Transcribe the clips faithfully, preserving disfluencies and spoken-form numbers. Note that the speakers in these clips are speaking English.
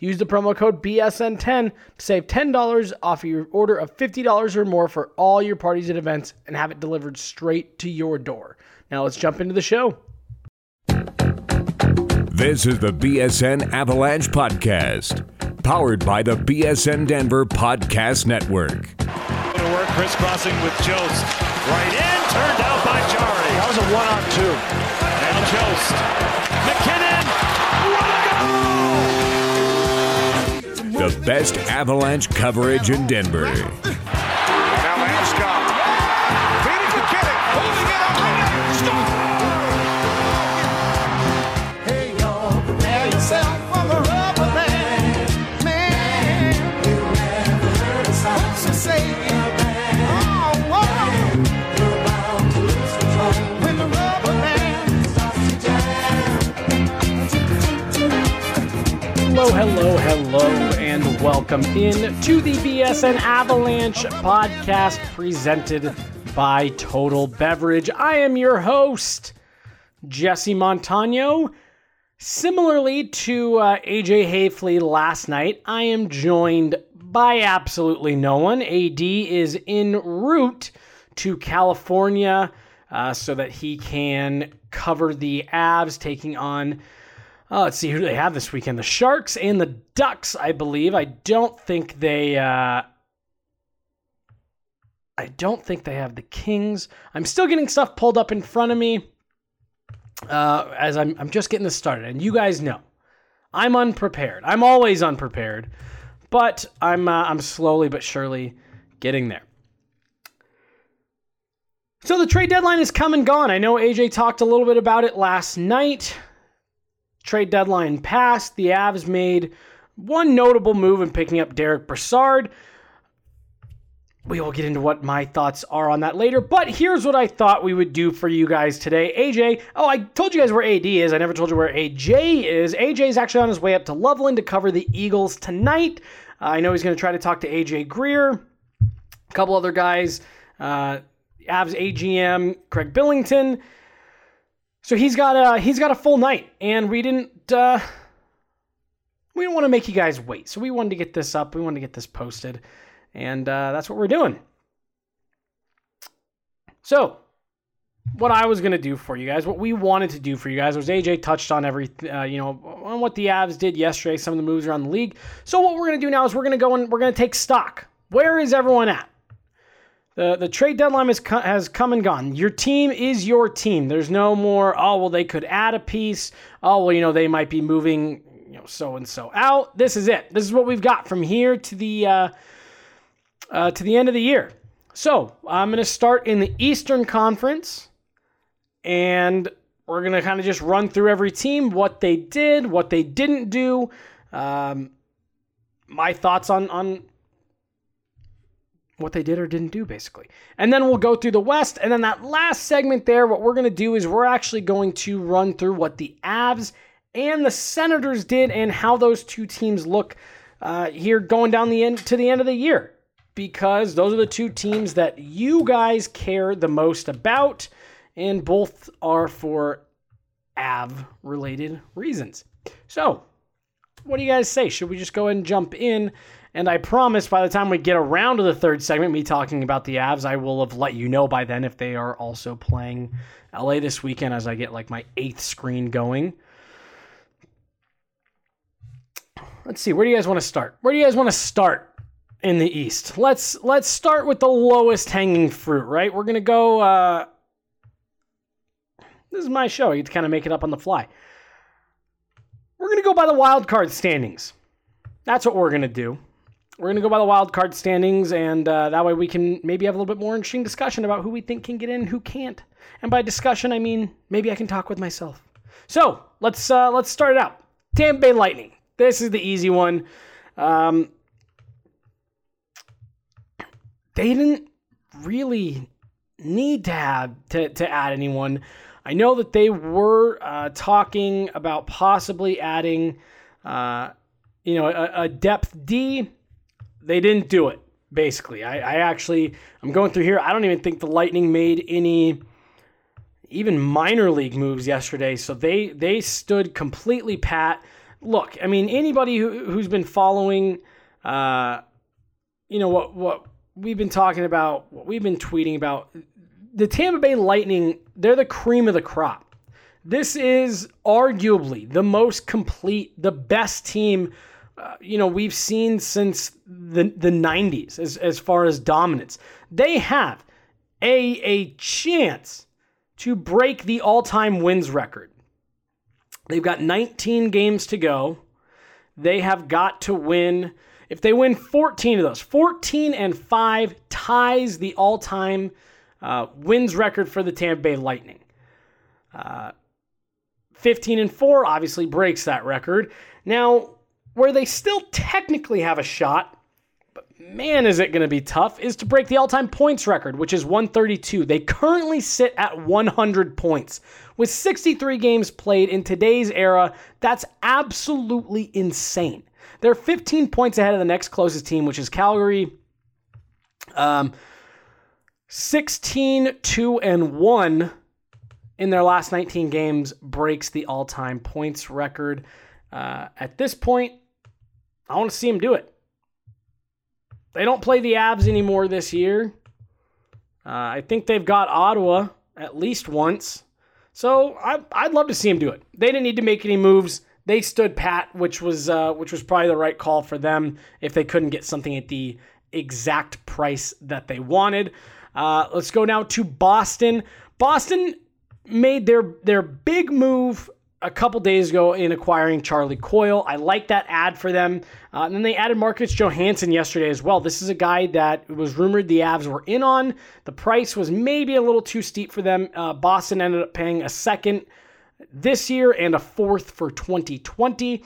Use the promo code B S N ten to save ten dollars off your order of fifty dollars or more for all your parties and events and have it delivered straight to your door. Now let's jump into the show. This is the B S N Avalanche Podcast, powered by the B S N Denver Podcast Network. To work, crisscrossing with Jost. Right in, turned out by Jari. That was a one-on-two. And Jost. McKinnon. What a goal! The best Avalanche coverage in Denver. Now Landeskog. Peter McKinnon holding it up right now. Stop. Hey, y'all, prepare yourself for the rubber band. Man, you never heard of such a saying. Oh, wow. You're bound to lose control when the rubber band starts to jam. Hello, hello, hello. And welcome in to the B S N Avalanche podcast presented by Total Beverage. I am your host, Jesse Montano. Similarly to uh, A J Hafley last night, I am joined by absolutely no one. A D is en route to California uh, so that he can cover the Avs, taking on Uh, let's see who do they have this weekend. The Sharks and the Ducks, I believe. I don't think they. Uh, I don't think they have the Kings. I'm still getting stuff pulled up in front of me uh, as I'm. I'm just getting this started, and you guys know I'm unprepared. I'm always unprepared, but I'm. Uh, I'm slowly but surely getting there. So the trade deadline is come and gone. I know A J talked a little bit about it last night. Trade deadline passed. The Avs made one notable move in picking up Derek Brassard. We will get into what my thoughts are on that later, but here's what I thought we would do for you guys today. A J, oh, I told you guys where A D is. I never told you where A J is. A J is actually on his way up to Loveland to cover the Eagles tonight. Uh, I know he's going to try to talk to A J Greer, a couple other guys, uh, Avs A G M, Craig Billington. So he's got a he's got a full night, and we didn't uh, we didn't want to make you guys wait. So we wanted to get this up, we wanted to get this posted, and uh, that's what we're doing. So what I was gonna do for you guys, what we wanted to do for you guys, was A J touched on every uh, you know on what the Avs did yesterday, some of the moves around the league. So what we're gonna do now is we're gonna go and we're gonna take stock. Where is everyone at? The the trade deadline has come, has come and gone. Your team is your team. There's no more, oh, well, they could add a piece. Oh, well, you know, they might be moving, you know, so-and-so out. This is it. This is what we've got from here to the uh, uh, to the end of the year. So I'm going to start in the Eastern Conference, and we're going to kind of just run through every team, what they did, what they didn't do, um, my thoughts on on what they did or didn't do, basically. And then we'll go through the West. And then that last segment there, what we're going to do is we're actually going to run through what the Avs and the Senators did and how those two teams look uh, here going down the end to the end of the year, because those are the two teams that you guys care the most about, and both are for Av-related reasons. So what do you guys say? Should we just go ahead and jump in? And I promise by the time we get around to the third segment, me talking about the Avs, I will have let you know by then if they are also playing L A this weekend, as I get like my eighth screen going. Let's see. Where do you guys want to start? Where do you guys want to start in the East? Let's let's start with the lowest hanging fruit, right? We're going to go. Uh, this is my show. You kind of make it up on the fly. We're going to go by the wild card standings. That's what we're going to do. We're going to go by the wild card standings, and uh, that way we can maybe have a little bit more interesting discussion about who we think can get in and who can't. And by discussion, I mean maybe I can talk with myself. So let's uh, let's start it out. Tampa Bay Lightning. This is the easy one. Um, they didn't really need to have to, to add anyone. I know that they were uh, talking about possibly adding, uh, you know, a, a depth D. They didn't do it, basically. I, I actually, I'm going through here. I don't even think the Lightning made any even minor league moves yesterday. So they, they stood completely pat. Look, I mean, anybody who, who's been following, uh, you know, what, what we've been talking about, what we've been tweeting about, the Tampa Bay Lightning, they're the cream of the crop. This is arguably the most complete, the best team, uh, you know, we've seen since the the nineties as, as far as dominance. They have a, a chance to break the all-time wins record. They've got nineteen games to go. They have got to win. If they win fourteen of those, fourteen and five ties the all-time uh, wins record for the Tampa Bay Lightning. Uh, fifteen and four obviously breaks that record. Now, where they still technically have a shot, but man, is it going to be tough, is to break the all-time points record, which is one thirty-two. They currently sit at one hundred points. With sixty-three games played in today's era, that's absolutely insane. They're fifteen points ahead of the next closest team, which is Calgary. Um, sixteen, two, and one in their last nineteen games breaks the all-time points record. Uh, at this point, I want to see them do it. They don't play the Abs anymore this year. Uh, I think they've got Ottawa at least once. So I, I'd love to see them do it. They didn't need to make any moves. They stood pat, which was uh, which was probably the right call for them if they couldn't get something at the exact price that they wanted. Uh, let's go now to Boston. Boston made their, their big move a couple days ago in acquiring Charlie Coyle. I like that ad for them. Uh, and then they added Marcus Johansson yesterday as well. This is a guy that was rumored the Avs were in on. The price was maybe a little too steep for them. Uh, Boston ended up paying a second this year and a fourth for twenty twenty.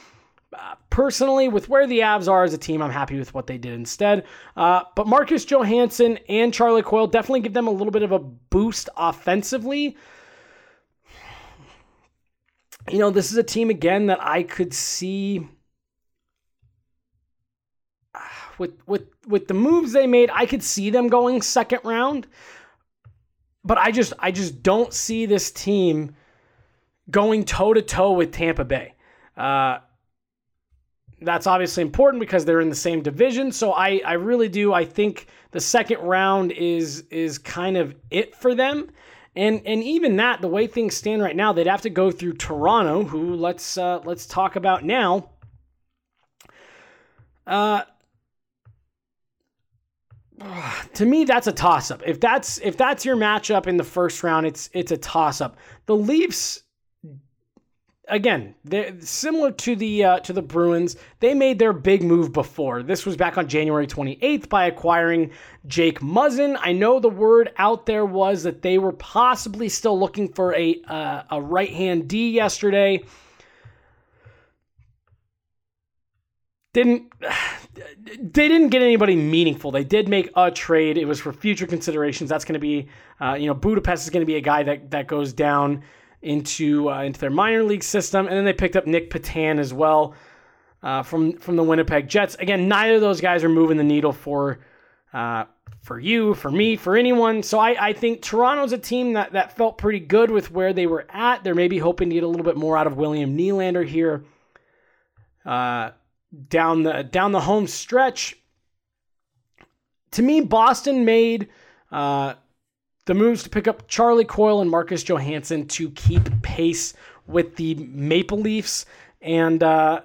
Uh, personally, with where the Avs are as a team, I'm happy with what they did instead. Uh, but Marcus Johansson and Charlie Coyle definitely give them a little bit of a boost offensively. You know, this is a team, again, that I could see uh, with with with the moves they made, I could see them going second round. But I just I just don't see this team going toe-to-toe with Tampa Bay. Uh, that's obviously important because they're in the same division. So I, I really do. I think the second round is is kind of it for them. And and even that, the way things stand right now, they'd have to go through Toronto, who let's uh, let's talk about now. Uh, to me, that's a toss-up. If that's if that's your matchup in the first round, it's it's a toss-up. The Leafs, again, they're similar to the uh, to the Bruins. They made their big move before. This was back on January twenty-eighth by acquiring Jake Muzzin. I know the word out there was that they were possibly still looking for a uh, a right-hand D yesterday. Didn't they didn't get anybody meaningful. They did make a trade. It was for future considerations. That's going to be, uh, you know, Budapest is going to be a guy that that goes down into uh, into their minor league system, and then they picked up Nick Patan as well uh, from from the Winnipeg Jets. Again, neither of those guys are moving the needle for uh, for you, for me, for anyone. So I, I think Toronto's a team that that felt pretty good with where they were at. They're maybe hoping to get a little bit more out of William Nylander here uh, down the down the home stretch. To me, Boston made Uh, The moves to pick up Charlie Coyle and Marcus Johansson to keep pace with the Maple Leafs. And uh,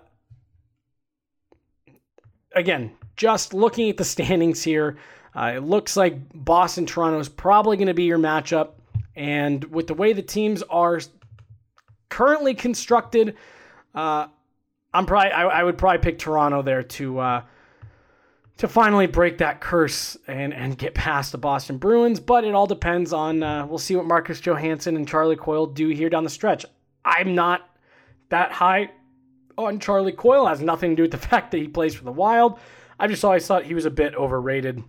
again, just looking at the standings here, uh, it looks like Boston Toronto is probably going to be your matchup. And with the way the teams are currently constructed, uh, I'm probably I, I would probably pick Toronto there to uh, to finally break that curse and, and get past the Boston Bruins. But it all depends on, uh, we'll see what Marcus Johansson and Charlie Coyle do here down the stretch. I'm not that high on Charlie Coyle. It has nothing to do with the fact that he plays for the Wild. I just always thought he was a bit overrated.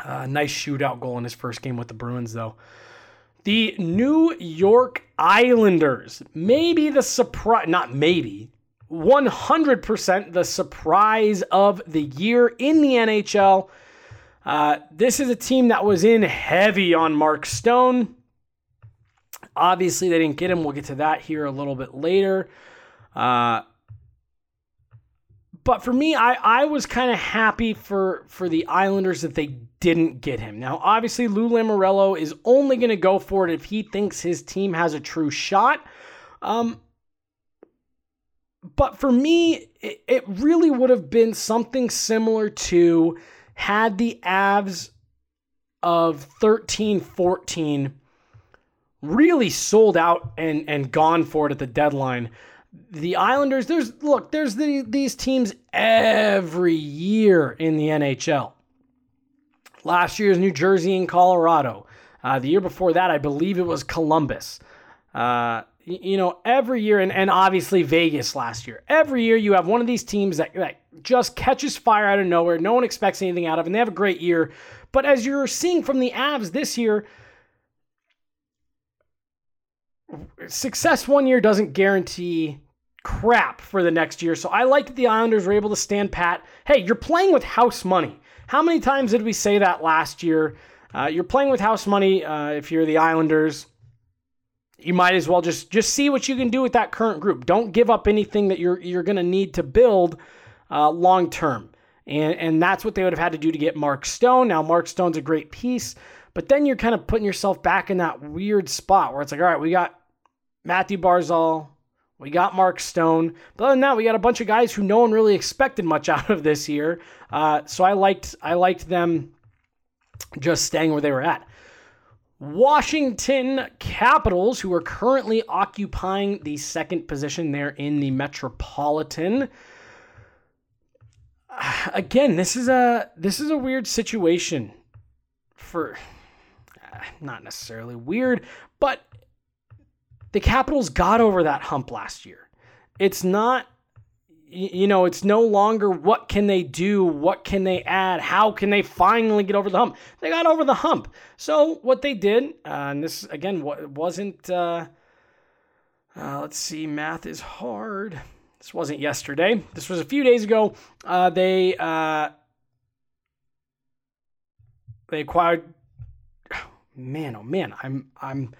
Uh, nice shootout goal in his first game with the Bruins, though. The New York Islanders, maybe the surprise, not maybe, one hundred percent the surprise of the year in the N H L. Uh, this is a team that was in heavy on Mark Stone. Obviously, they didn't get him. We'll get to that here a little bit later. Uh, but for me, I, I was kind of happy for, for the Islanders that they didn't get him. Now, obviously, Lou Lamoriello is only going to go for it if he thinks his team has a true shot. Um, but for me, it, it really would have been something similar to had the Avs of thirteen fourteen really sold out and, and gone for it at the deadline. The Islanders, there's look, there's the, these teams every year in the N H L. Last year's New Jersey and Colorado. Uh, the year before that, I believe it was Columbus. Uh, you, you know, every year, and, and obviously Vegas last year. Every year you have one of these teams that, that just catches fire out of nowhere. No one expects anything out of it, and they have a great year. But as you're seeing from the Avs this year, success one year doesn't guarantee crap for the next year. So I like that the Islanders were able to stand pat. Hey, you're playing with house money. How many times did we say that last year? Uh, you're playing with house money. Uh, if you're the Islanders, you might as well just, just see what you can do with that current group. Don't give up anything that you're you're going to need to build uh, long term. And, and that's what they would have had to do to get Mark Stone. Now, Mark Stone's a great piece, but then you're kind of putting yourself back in that weird spot where it's like, all right, we got Matthew Barzal, we got Mark Stone. But other than that, we got a bunch of guys who no one really expected much out of this year. Uh, so I liked I liked them just staying where they were at. Washington Capitals, who are currently occupying the second position there in the Metropolitan. Again, this is a this is a weird situation for uh, not necessarily weird, but the Capitals got over that hump last year. It's not, you know, it's no longer what can they do, what can they add, how can they finally get over the hump? They got over the hump. So what they did, uh, and this, again, wasn't, uh, uh, let's see, math is hard. This wasn't yesterday. This was a few days ago. Uh, they uh, they acquired, oh, man, oh, man, I'm, I'm,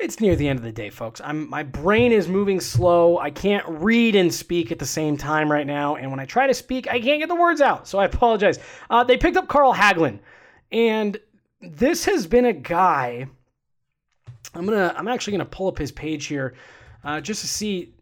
it's near the end of the day, folks. I'm my brain is moving slow. I can't read and speak at the same time right now. And when I try to speak, I can't get the words out. So I apologize. Uh, they picked up Carl Hagelin. And this has been a guy. I'm gonna I'm actually gonna pull up his page here uh, just to see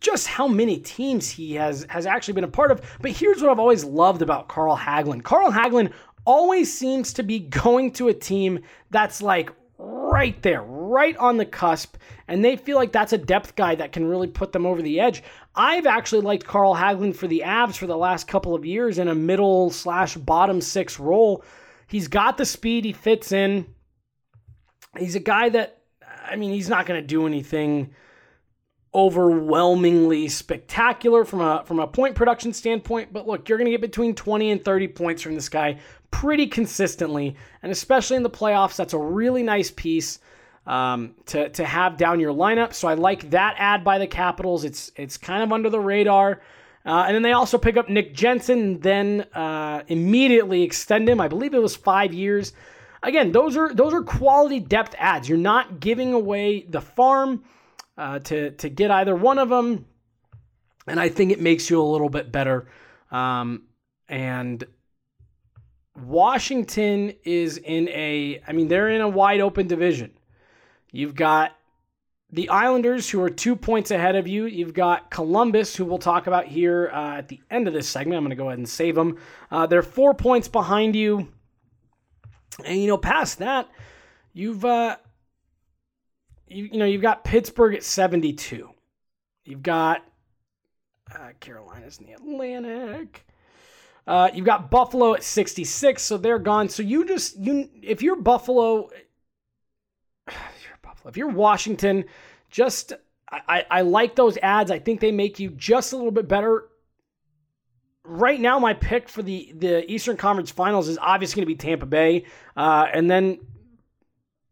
just how many teams he has has actually been a part of. But here's what I've always loved about Carl Hagelin. Carl Hagelin always seems to be going to a team that's like right there, right on the cusp, and they feel like that's a depth guy that can really put them over the edge. I've actually liked Carl Hagelin for the Avs for the last couple of years in a middle slash bottom six role. He's got the speed, he fits in. He's a guy that, I mean, he's not going to do anything overwhelmingly spectacular from a from a point production standpoint, but look, you're going to get between twenty and thirty points from this guy pretty consistently, and especially in the playoffs, that's a really nice piece um, to to have down your lineup. So I like that ad by the Capitals. It's it's kind of under the radar, uh, and then they also pick up Nick Jensen, then uh, immediately extend him. I believe it was five years. Again, those are those are quality depth ads. You're not giving away the farm uh, to to get either one of them, and I think it makes you a little bit better. Um, and Washington is in a, I mean, they're in a wide open division. You've got the Islanders who are two points ahead of you. You've got Columbus, who we'll talk about here uh, at the end of this segment. I'm going to go ahead and save them. Uh, they're four points behind you. And, you know, past that, you've, uh, you, you know, you've got Pittsburgh at seventy-two. You've got uh, Carolina's in the Atlantic. Uh, you've got Buffalo at sixty-six, so they're gone. So you just, you if you're Buffalo, if you're, Buffalo, if you're Washington, just, I, I like those ads. I think they make you just a little bit better right now my pick for the, the Eastern Conference Finals is obviously going to be Tampa Bay, uh, and then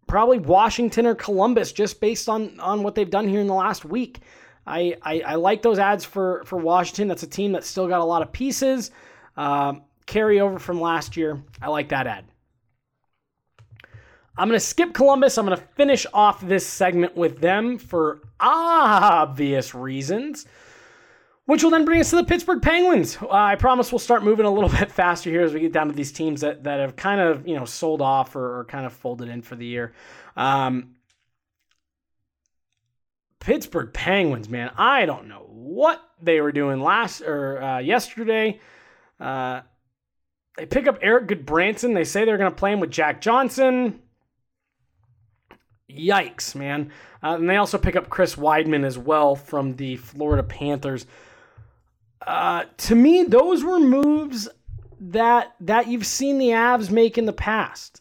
probably Washington or Columbus, just based on, on what they've done here in the last week. I, I, I like those ads for, for Washington. That's a team that's still got a lot of pieces. Uh, carry over from last year. I like that ad. I'm going to skip Columbus. I'm going to finish off this segment with them for obvious reasons, which will then bring us to the Pittsburgh Penguins. Uh, I promise we'll start moving a little bit faster here as we get down to these teams that, that have kind of, you know, sold off or, or kind of folded in for the year. Um, Pittsburgh Penguins, man, I don't know what they were doing last or uh, yesterday. Uh, they pick up Eric Goodbranson. They say they're going to play him with Jack Johnson. Yikes, man. Uh, and they also pick up Chris Weidman as well from the Florida Panthers. Uh, to me, those were moves that that you've seen the Avs make in the past.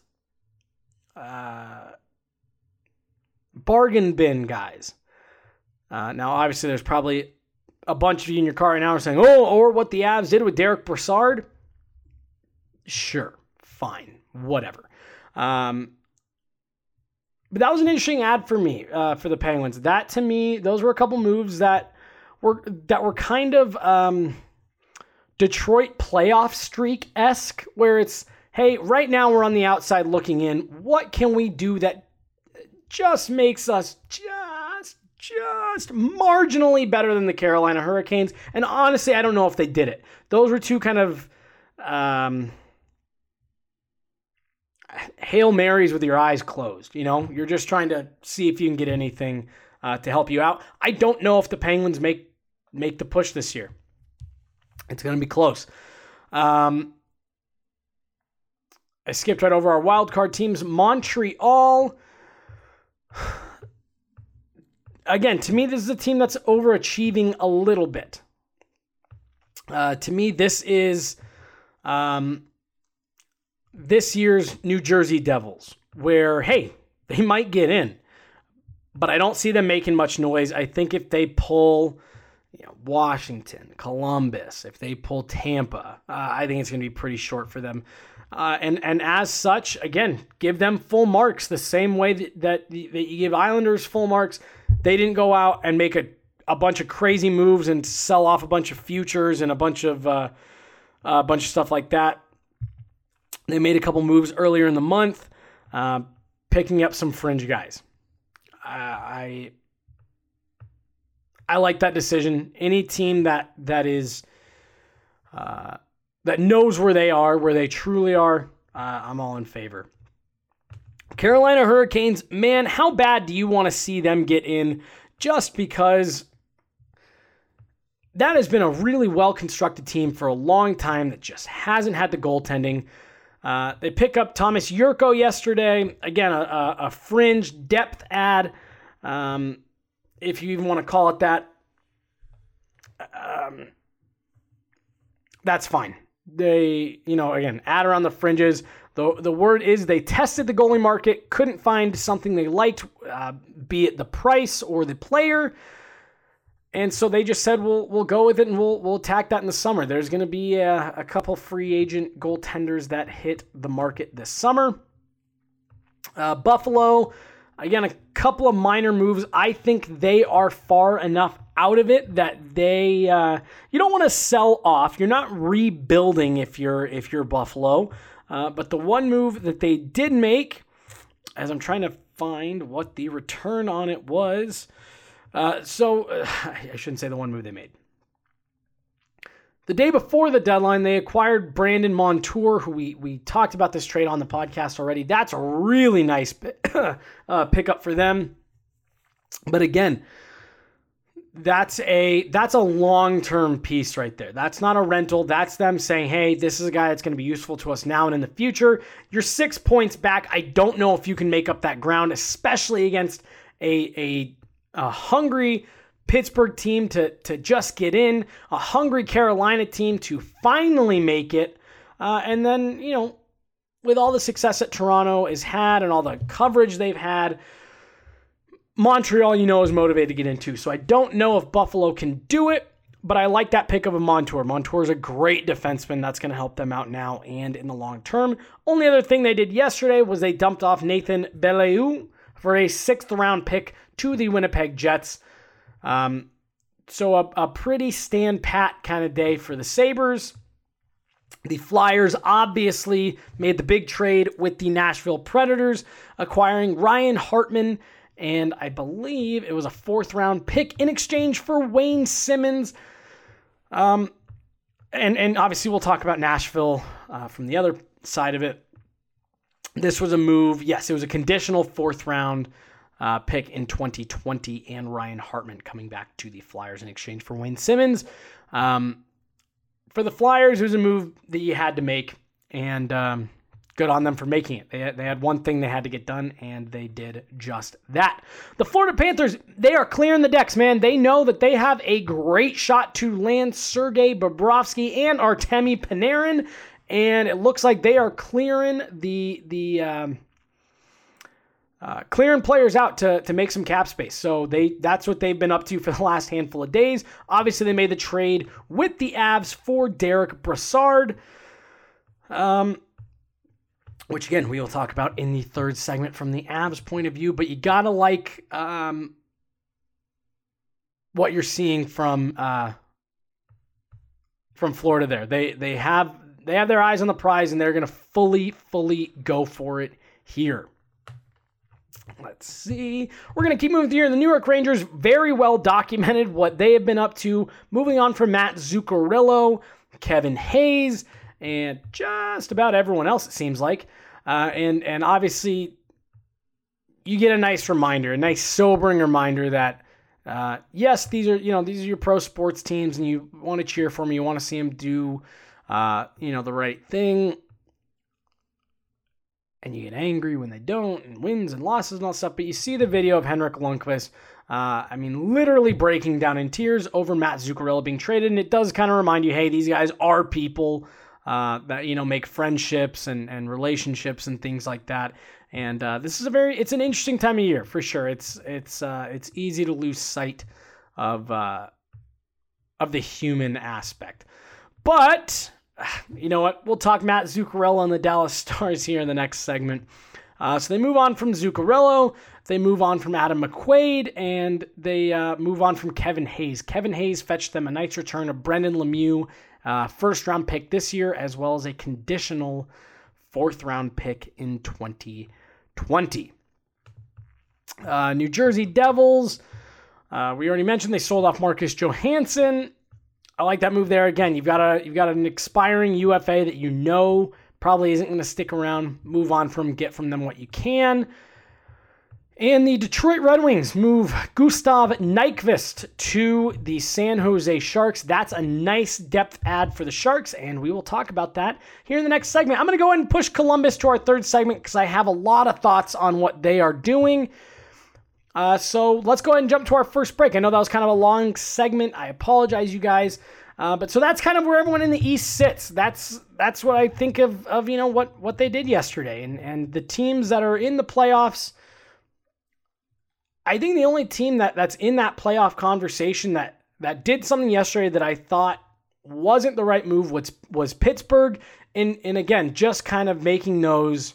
Uh, bargain bin guys. Uh, now, obviously, there's probably a bunch of you in your car right now are saying, oh, or what the Avs did with Derek Brassard. Sure, fine, whatever. Um But that was an interesting ad for me, uh, for the Penguins. That, to me, those were a couple moves that were that were kind of um, Detroit playoff streak-esque, where it's, hey, right now we're on the outside looking in. What can we do that just makes us just, just marginally better than the Carolina Hurricanes? And honestly, I don't know if they did it. Those were two kind of... Um, Hail Marys with your eyes closed. You know, you're just trying to see if you can get anything uh, to help you out. I don't know if the Penguins make make the push this year. It's going to be close. Um, I skipped right over our wildcard teams. Montreal. Again, to me, this is a team that's overachieving a little bit. Uh, to me, this is... Um, this year's New Jersey Devils, where, hey, they might get in, but I don't see them making much noise. I think if they pull, you know, Washington, Columbus, if they pull Tampa, uh, I think it's going to be pretty short for them. Uh, and, and as such, again, give them full marks the same way that, that, that you give Islanders full marks. They didn't go out and make a, a bunch of crazy moves and sell off a bunch of futures and a bunch of, uh, a bunch of stuff like that. They made a couple moves earlier in the month, uh, picking up some fringe guys. Uh, I I like that decision. Any team that that is uh, that knows where they are, where they truly are, uh, I'm all in favor. Carolina Hurricanes, man, how bad do you want to see them get in? Just because that has been a really well-constructed team for a long time that just hasn't had the goaltending. Uh, they pick up Thomas Yurko yesterday. Again, a, a fringe depth ad, um, if you even want to call it that. Um, that's fine. They, you know, again, ad around the fringes. The, the word is they tested the goalie market, couldn't find something they liked, uh, be it the price or the player. And so they just said, we'll we'll go with it and we'll we'll attack that in the summer. There's going to be a, a couple free agent goaltenders that hit the market this summer. Uh, Buffalo, again, a couple of minor moves. I think they are far enough out of it that they uh, you don't want to sell off. You're not rebuilding if you're if you're Buffalo. Uh, but the one move that they did make, as I'm trying to find what the return on it was. Uh, so, uh, I shouldn't say the one move they made. The day before the deadline, they acquired Brandon Montour, who we, we talked about this trade on the podcast already. That's a really nice uh, pickup for them. But again, that's a that's a long-term piece right there. That's not a rental. That's them saying, hey, this is a guy that's going to be useful to us now and in the future. You're six points back. I don't know if you can make up that ground, especially against a a... a hungry Pittsburgh team to, to just get in, a hungry Carolina team to finally make it. Uh, and then, you know, with all the success that Toronto has had and all the coverage they've had, Montreal, you know, is motivated to get in too. So I don't know if Buffalo can do it, But I like that pick of a Montour. Montour is a great defenseman. That's going to help them out now and in the long term. Only other thing they did yesterday was they dumped off Nathan Bellieu for a sixth round pick to the Winnipeg Jets. Um, so a, a pretty stand pat kind of day for the Sabres. The Flyers obviously made the big trade with the Nashville Predators, acquiring Ryan Hartman, and I believe it was a fourth round pick in exchange for Wayne Simmons. Um, and, and obviously we'll talk about Nashville uh, from the other side of it. This was a move. Yes, it was a conditional fourth round uh, pick in twenty twenty and Ryan Hartman coming back to the Flyers in exchange for Wayne Simmons. Um, for the Flyers, it was a move that you had to make, and um, good on them for making it. They, they had one thing they had to get done, and they did just that. The Florida Panthers, they are clearing the decks, man. They know that they have a great shot to land Sergei Bobrovsky and Artemi Panarin, and it looks like they are clearing the the um, uh, clearing players out to to make some cap space. So they that's what they've been up to for the last handful of days. Obviously, they made the trade with the Avs for Derek Brassard, um, which again we will talk about in the third segment from the Avs point of view. But you gotta like um, what you're seeing from uh, from Florida there. They they have. They have their eyes on the prize, and they're going to fully, fully go for it here. Let's see. We're going to keep moving through here. The New York Rangers, very well documented what they have been up to. Moving on from Matt Zuccarello, Kevin Hayes, and just about everyone else, it seems like. Uh, and, and obviously, you get a nice reminder, a nice sobering reminder that uh, yes, these are, you know, these are your pro sports teams, and you want to cheer for them. You want to see them do Uh, you know, the right thing, and you get angry when they don't, and wins and losses and all that stuff. But you see the video of Henrik Lundqvist, uh, I mean, literally breaking down in tears over Matt Zuccarello being traded, and it does kind of remind you, hey, these guys are people uh, that, you know, make friendships and, and relationships and things like that. And uh, this is a very, it's an interesting time of year for sure. It's it's uh, it's easy to lose sight of uh, of the human aspect, but you know what? We'll talk Matt Zuccarello and the Dallas Stars here in the next segment. Uh, so they move on from Zuccarello. They move on from Adam McQuaid. And they uh, move on from Kevin Hayes. Kevin Hayes fetched them a nice return of Brendan Lemieux, uh, first-round pick this year, as well as a conditional fourth-round pick in twenty twenty. Uh, New Jersey Devils. Uh, we already mentioned they sold off Marcus Johansson. I like that move there. Again, you've got a you've got an expiring U F A that you know probably isn't going to stick around. Move on from, get from them what you can. And the Detroit Red Wings move Gustav Nyquist to the San Jose Sharks. That's a nice depth add for the Sharks, and we will talk about that here in the next segment. I'm going to go ahead and push Columbus to our third segment because I have a lot of thoughts on what they are doing. Uh, so let's go ahead and jump to our first break. I know that was kind of a long segment. I apologize, you guys. Uh, but so that's kind of where everyone in the East sits. That's that's what I think of, of you know, what, what they did yesterday. And, and the teams that are in the playoffs, I think the only team that, that's in that playoff conversation that, that did something yesterday that I thought wasn't the right move was, was Pittsburgh. And, and again, just kind of making those...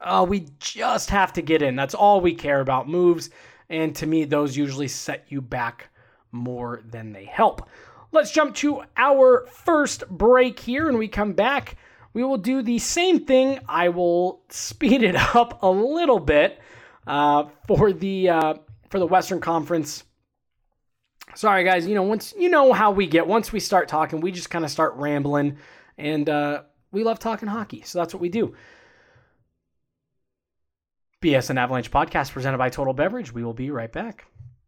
Uh, we just have to get in. That's all we care about moves. And to me, those usually set you back more than they help. Let's jump to our first break here. When we come back, we will do the same thing. I will speed it up a little bit uh, for the uh, for the Western Conference. Sorry, guys. You know, once you know how we get. Once we start talking, we just kind of start rambling. And uh, we love talking hockey. So that's what we do. B S N Avalanche podcast presented by Total Beverage. We will be right back.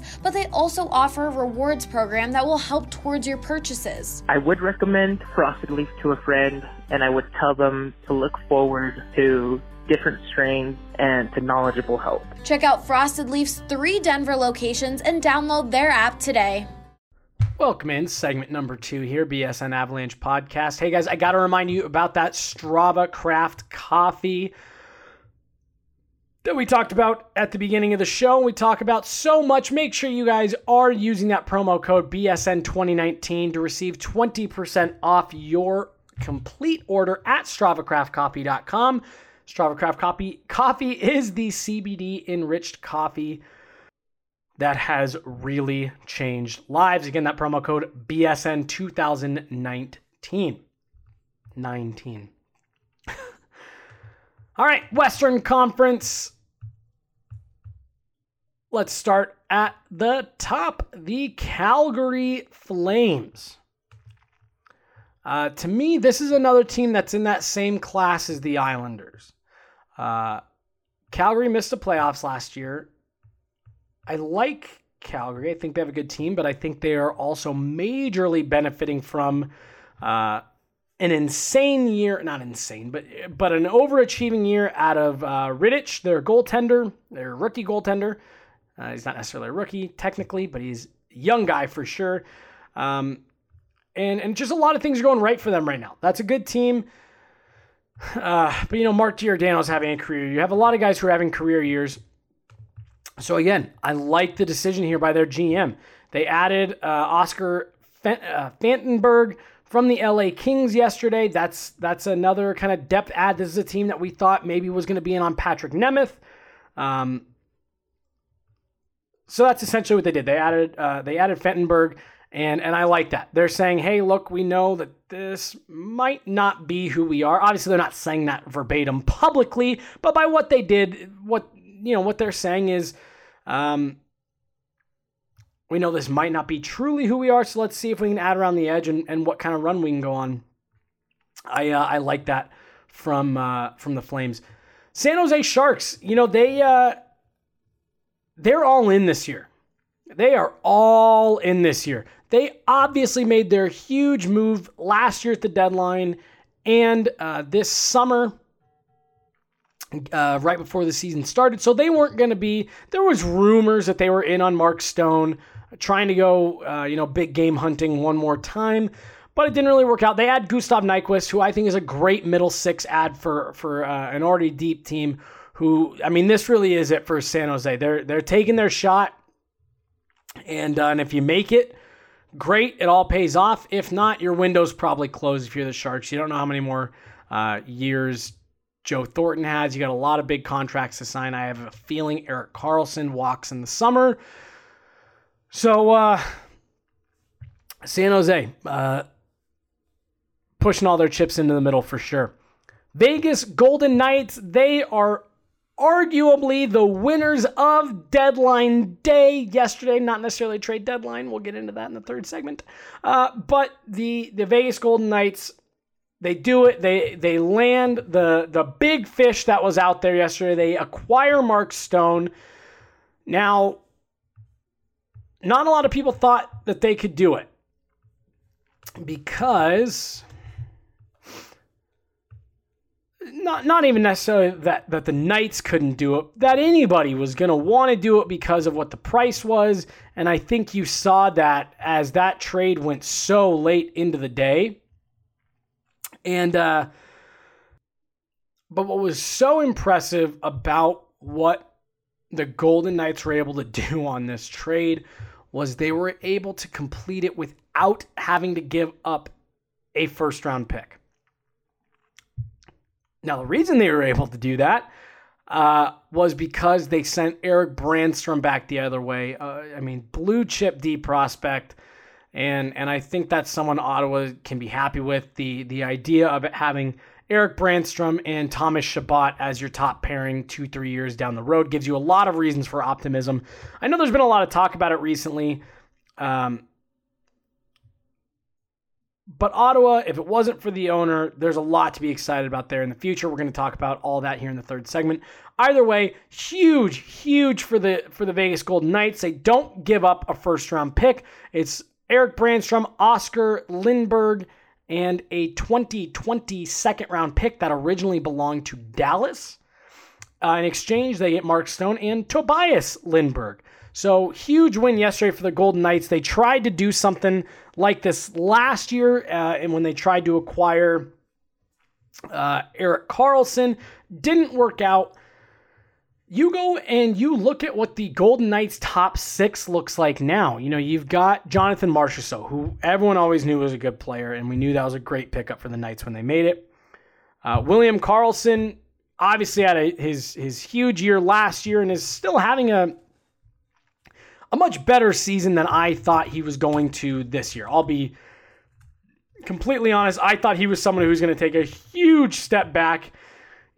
options, but they also offer a rewards program that will help towards your purchases. I would recommend Frosted Leaf to a friend, and I would tell them to look forward to different strains and to knowledgeable help. Check out Frosted Leaf's three Denver locations and download their app today. Welcome in, segment number two here, B S N Avalanche Podcast. Hey guys, I got to remind you about that Strava Craft coffee that we talked about at the beginning of the show. We talk about so much. Make sure you guys are using that promo code B S N twenty nineteen to receive twenty percent off your complete order at strava craft coffee dot com. Strava Craft Coffee. Coffee is the C B D enriched coffee that has really changed lives. Again, that promo code B S N twenty nineteen. nineteen. All right, Western Conference. Let's start at the top. The Calgary Flames. Uh, to me, this is another team that's in that same class as the Islanders. Uh, Calgary missed the playoffs last year. I like Calgary. I think they have a good team, but I think they are also majorly benefiting from uh, an insane year, not insane, but but an overachieving year out of uh, Rittich, their goaltender, their rookie goaltender. Uh, he's not necessarily a rookie technically, but he's a young guy for sure. Um, and and just a lot of things are going right for them right now. That's a good team. Uh, but, you know, Mark Giordano's having a career year. You have a lot of guys who are having career years. So again, I like the decision here by their G M. They added uh, Oscar Fent- uh, Fantenberg from the L A Kings yesterday. That's that's another kind of depth add. This is a team that we thought maybe was going to be in on Patrick Nemeth. Um, so that's essentially what they did. They added uh, they added Fantenberg, and and I like that. They're saying, hey, look, we know that this might not be who we are. Obviously, they're not saying that verbatim publicly, but by what they did, what. You know, what they're saying is, um, we know this might not be truly who we are, so let's see if we can add around the edge and, and what kind of run we can go on. I uh, I like that from uh, from the Flames. San Jose Sharks, you know, they, uh, they're all in this year. They are all in this year. They obviously made their huge move last year at the deadline, and uh, this summer... Uh, right before the season started. So they weren't going to be, there was rumors that they were in on Mark Stone trying to go, uh, you know, big game hunting one more time, but it didn't really work out. They add Gustav Nyquist, who I think is a great middle six add for, for uh, an already deep team who, I mean, this really is it for San Jose. They're, they're taking their shot. And, uh, and if you make it, great. It all pays off. If not, your window's probably closed. If you're the Sharks, you don't know how many more uh, years Joe Thornton has. You got a lot of big contracts to sign. I have a feeling Erik Karlsson walks in the summer. So uh, San Jose uh, pushing all their chips into the middle for sure. Vegas Golden Knights, they are arguably the winners of deadline day yesterday. Not necessarily trade deadline. We'll get into that in the third segment. Uh, but the, the Vegas Golden Knights, they do it. They they land the the big fish that was out there yesterday. They acquire Mark Stone. Now, not a lot of people thought that they could do it because not not even necessarily that, that the Knights couldn't do it, that anybody was going to want to do it because of what the price was. And I think you saw that as that trade went so late into the day. And, uh, but what was so impressive about what the Golden Knights were able to do on this trade was they were able to complete it without having to give up a first round pick. Now, the reason they were able to do that, uh, was because they sent Eric Brandstrom back the other way. Uh, I mean, blue chip D prospect. And and I think that's someone Ottawa can be happy with. The the idea of it having Eric Brandstrom and Thomas Chabot as your top pairing two, three years down the road gives you a lot of reasons for optimism. I know there's been a lot of talk about it recently. Um, But Ottawa, if it wasn't for the owner, there's a lot to be excited about there in the future. We're going to talk about all that here in the third segment. Either way, huge, huge for the for the Vegas Golden Knights. They don't give up a first-round pick. It's Eric Brandstrom, Oscar Lindberg, and a twenty twenty second-round pick that originally belonged to Dallas. Uh, in exchange, they get Mark Stone and Tobias Lindberg. So, huge win yesterday for the Golden Knights. They tried to do something like this last year, uh, and when they tried to acquire uh, Eric Carlson, didn't work out. You go and you look at what the Golden Knights' top six looks like now. You know, you've got Jonathan Marchessault, who everyone always knew was a good player, and we knew that was a great pickup for the Knights when they made it. Uh, William Karlsson obviously had a, his his huge year last year and is still having a a much better season than I thought he was going to this year. I'll be completely honest. I thought he was someone who's going to take a huge step back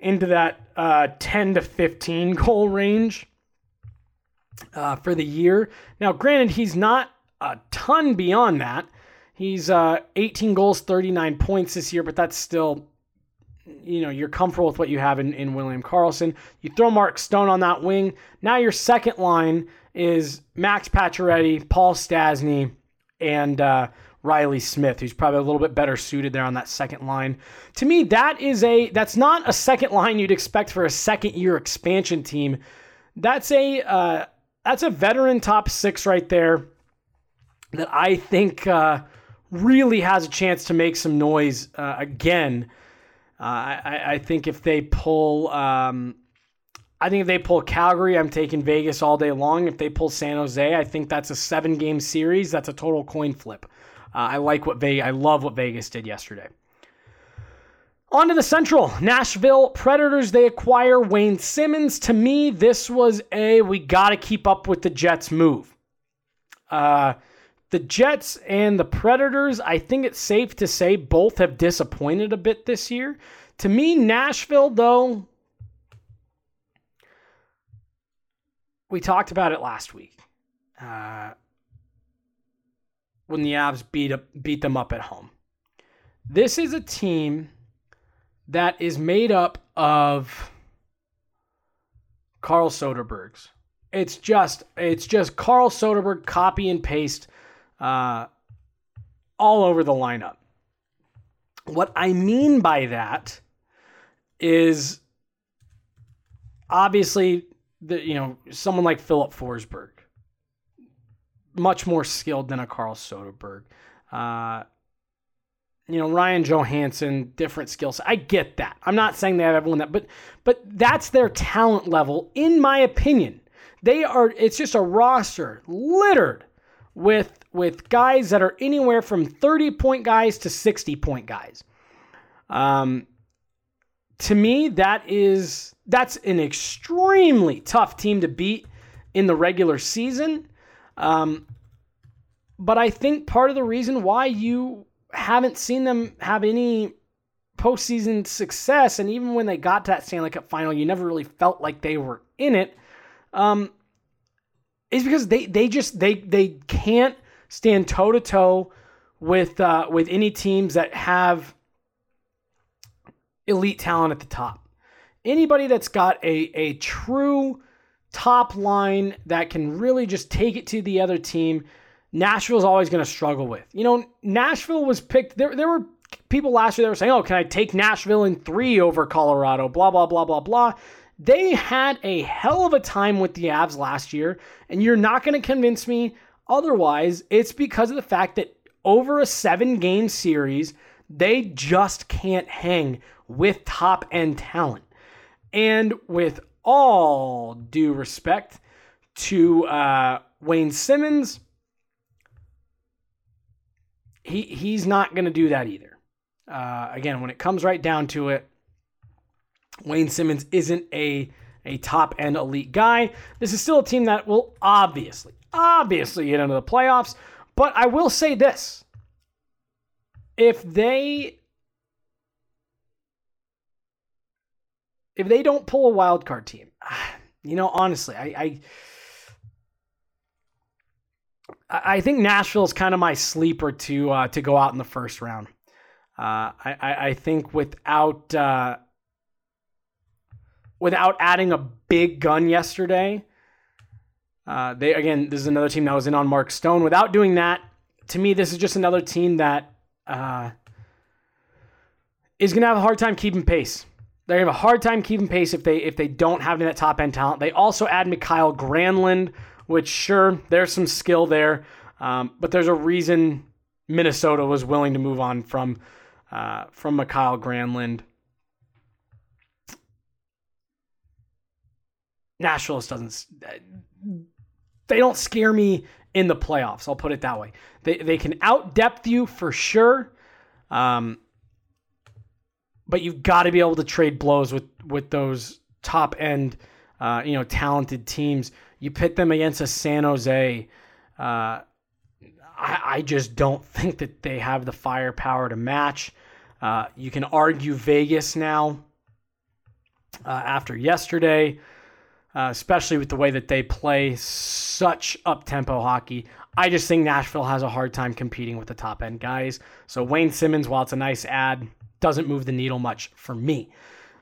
into that uh, ten to fifteen goal range uh, for the year. Now, granted, he's not a ton beyond that. He's uh, eighteen goals, thirty-nine points this year, but that's still, you know, you're comfortable with what you have in, in William Karlsson. You throw Mark Stone on that wing. Now your second line is Max Pacioretty, Paul Stasny, and uh, Riley Smith, who's probably a little bit better suited there on that second line. To me, that is a that's not a second line you'd expect for a second-year expansion team. That's a uh, that's a veteran top six right there that I think uh, really has a chance to make some noise uh, again. Uh, I, I think if they pull. Um, I think if they pull Calgary, I'm taking Vegas all day long. If they pull San Jose, I think that's a seven-game series. That's a total coin flip. Uh, I like what Vegas, I love what Vegas did yesterday. On to the Central. Nashville Predators, they acquire Wayne Simmons. To me, this was a we got to keep up with the Jets move. Uh, the Jets and the Predators, I think it's safe to say both have disappointed a bit this year. To me, Nashville, though, we talked about it last week uh, when the Avs beat up, beat them up at home. This is a team that is made up of Carl Soderbergs. It's just it's just Carl Soderberg copy and paste uh, all over the lineup. What I mean by that is obviously. The, you know, someone like Philip Forsberg, much more skilled than a Carl Soderberg. Uh, you know, Ryan Johansson, different skills. I get that. I'm not saying they have everyone that, but but that's their talent level, in my opinion. They are. It's just a roster littered with with guys that are anywhere from thirty-point guys to sixty-point guys. Um, to me, that is. That's an extremely tough team to beat in the regular season. Um, but I think part of the reason why you haven't seen them have any postseason success, and even when they got to that Stanley Cup final, you never really felt like they were in it, um, is because they they just they they can't stand toe to toe with uh, with any teams that have elite talent at the top. Anybody that's got a, a true top line that can really just take it to the other team, Nashville's always going to struggle with. You know, Nashville was picked. There, there were people last year that were saying, oh, can I take Nashville in three over Colorado, blah, blah, blah, blah, blah. They had a hell of a time with the Avs last year, and you're not going to convince me otherwise. It's because of the fact that over a seven-game series, they just can't hang with top-end talent. And with all due respect to uh, Wayne Simmons, he he's not going to do that either. Uh, again, when it comes right down to it, Wayne Simmons isn't a, a top-end elite guy. This is still a team that will obviously, obviously get into the playoffs. But I will say this. If they... If they don't pull a wild card team, you know, honestly, I, I, I think Nashville is kind of my sleeper to uh, to go out in the first round. Uh, I, I, I think without uh, without adding a big gun yesterday, uh, they again, this is another team that was in on Mark Stone. Without doing that, to me, this is just another team that uh, is going to have a hard time keeping pace. They're going to have a hard time keeping pace if they if they don't have that top-end talent. They also add Mikhail Granlund, which, sure, there's some skill there, um, but there's a reason Minnesota was willing to move on from uh, from Mikhail Granlund. Nashville doesn't... They don't scare me in the playoffs, I'll put it that way. They they can out-depth you for sure, um, but you've got to be able to trade blows with, with those top-end, uh, you know, talented teams. You pit them against a San Jose. Uh, I, I just don't think that they have the firepower to match. Uh, you can argue Vegas now uh, after yesterday, uh, especially with the way that they play such up-tempo hockey. I just think Nashville has a hard time competing with the top-end guys. So Wayne Simmons, while it's a nice ad, doesn't move the needle much for me.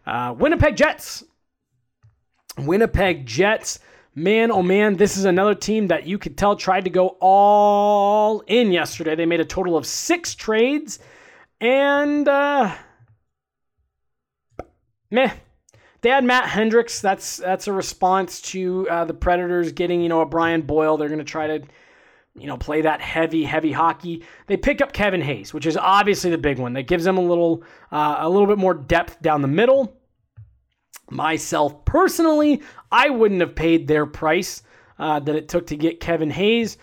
Uh, Winnipeg Jets. Winnipeg Jets. Man, oh man, this is another team that you could tell tried to go all in yesterday. They made a total of six trades. And, uh, meh. They had Matt Hendricks. That's that's a response to uh, the Predators getting, you know, a Brian Boyle. They're going to try to, you know, play that heavy, heavy hockey. They pick up Kevin Hayes, which is obviously the big one. That gives them a little, uh, a little bit more depth down the middle. Myself, personally, I wouldn't have paid their price uh, that it took to get Kevin Hayes,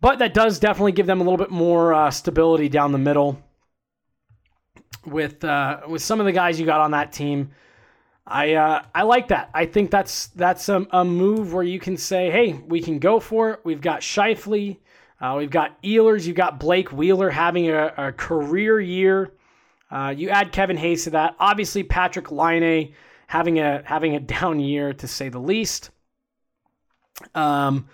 but that does definitely give them a little bit more uh, stability down the middle. With uh, with some of the guys you got on that team, I uh, I like that. I think that's that's a, a move where you can say, hey, we can go for it. We've got Scheifele, uh, we've got Ehlers, you've got Blake Wheeler having a, a career year. Uh, you add Kevin Hayes to that. Obviously, Patrick Laine having a having a down year to say the least. Um,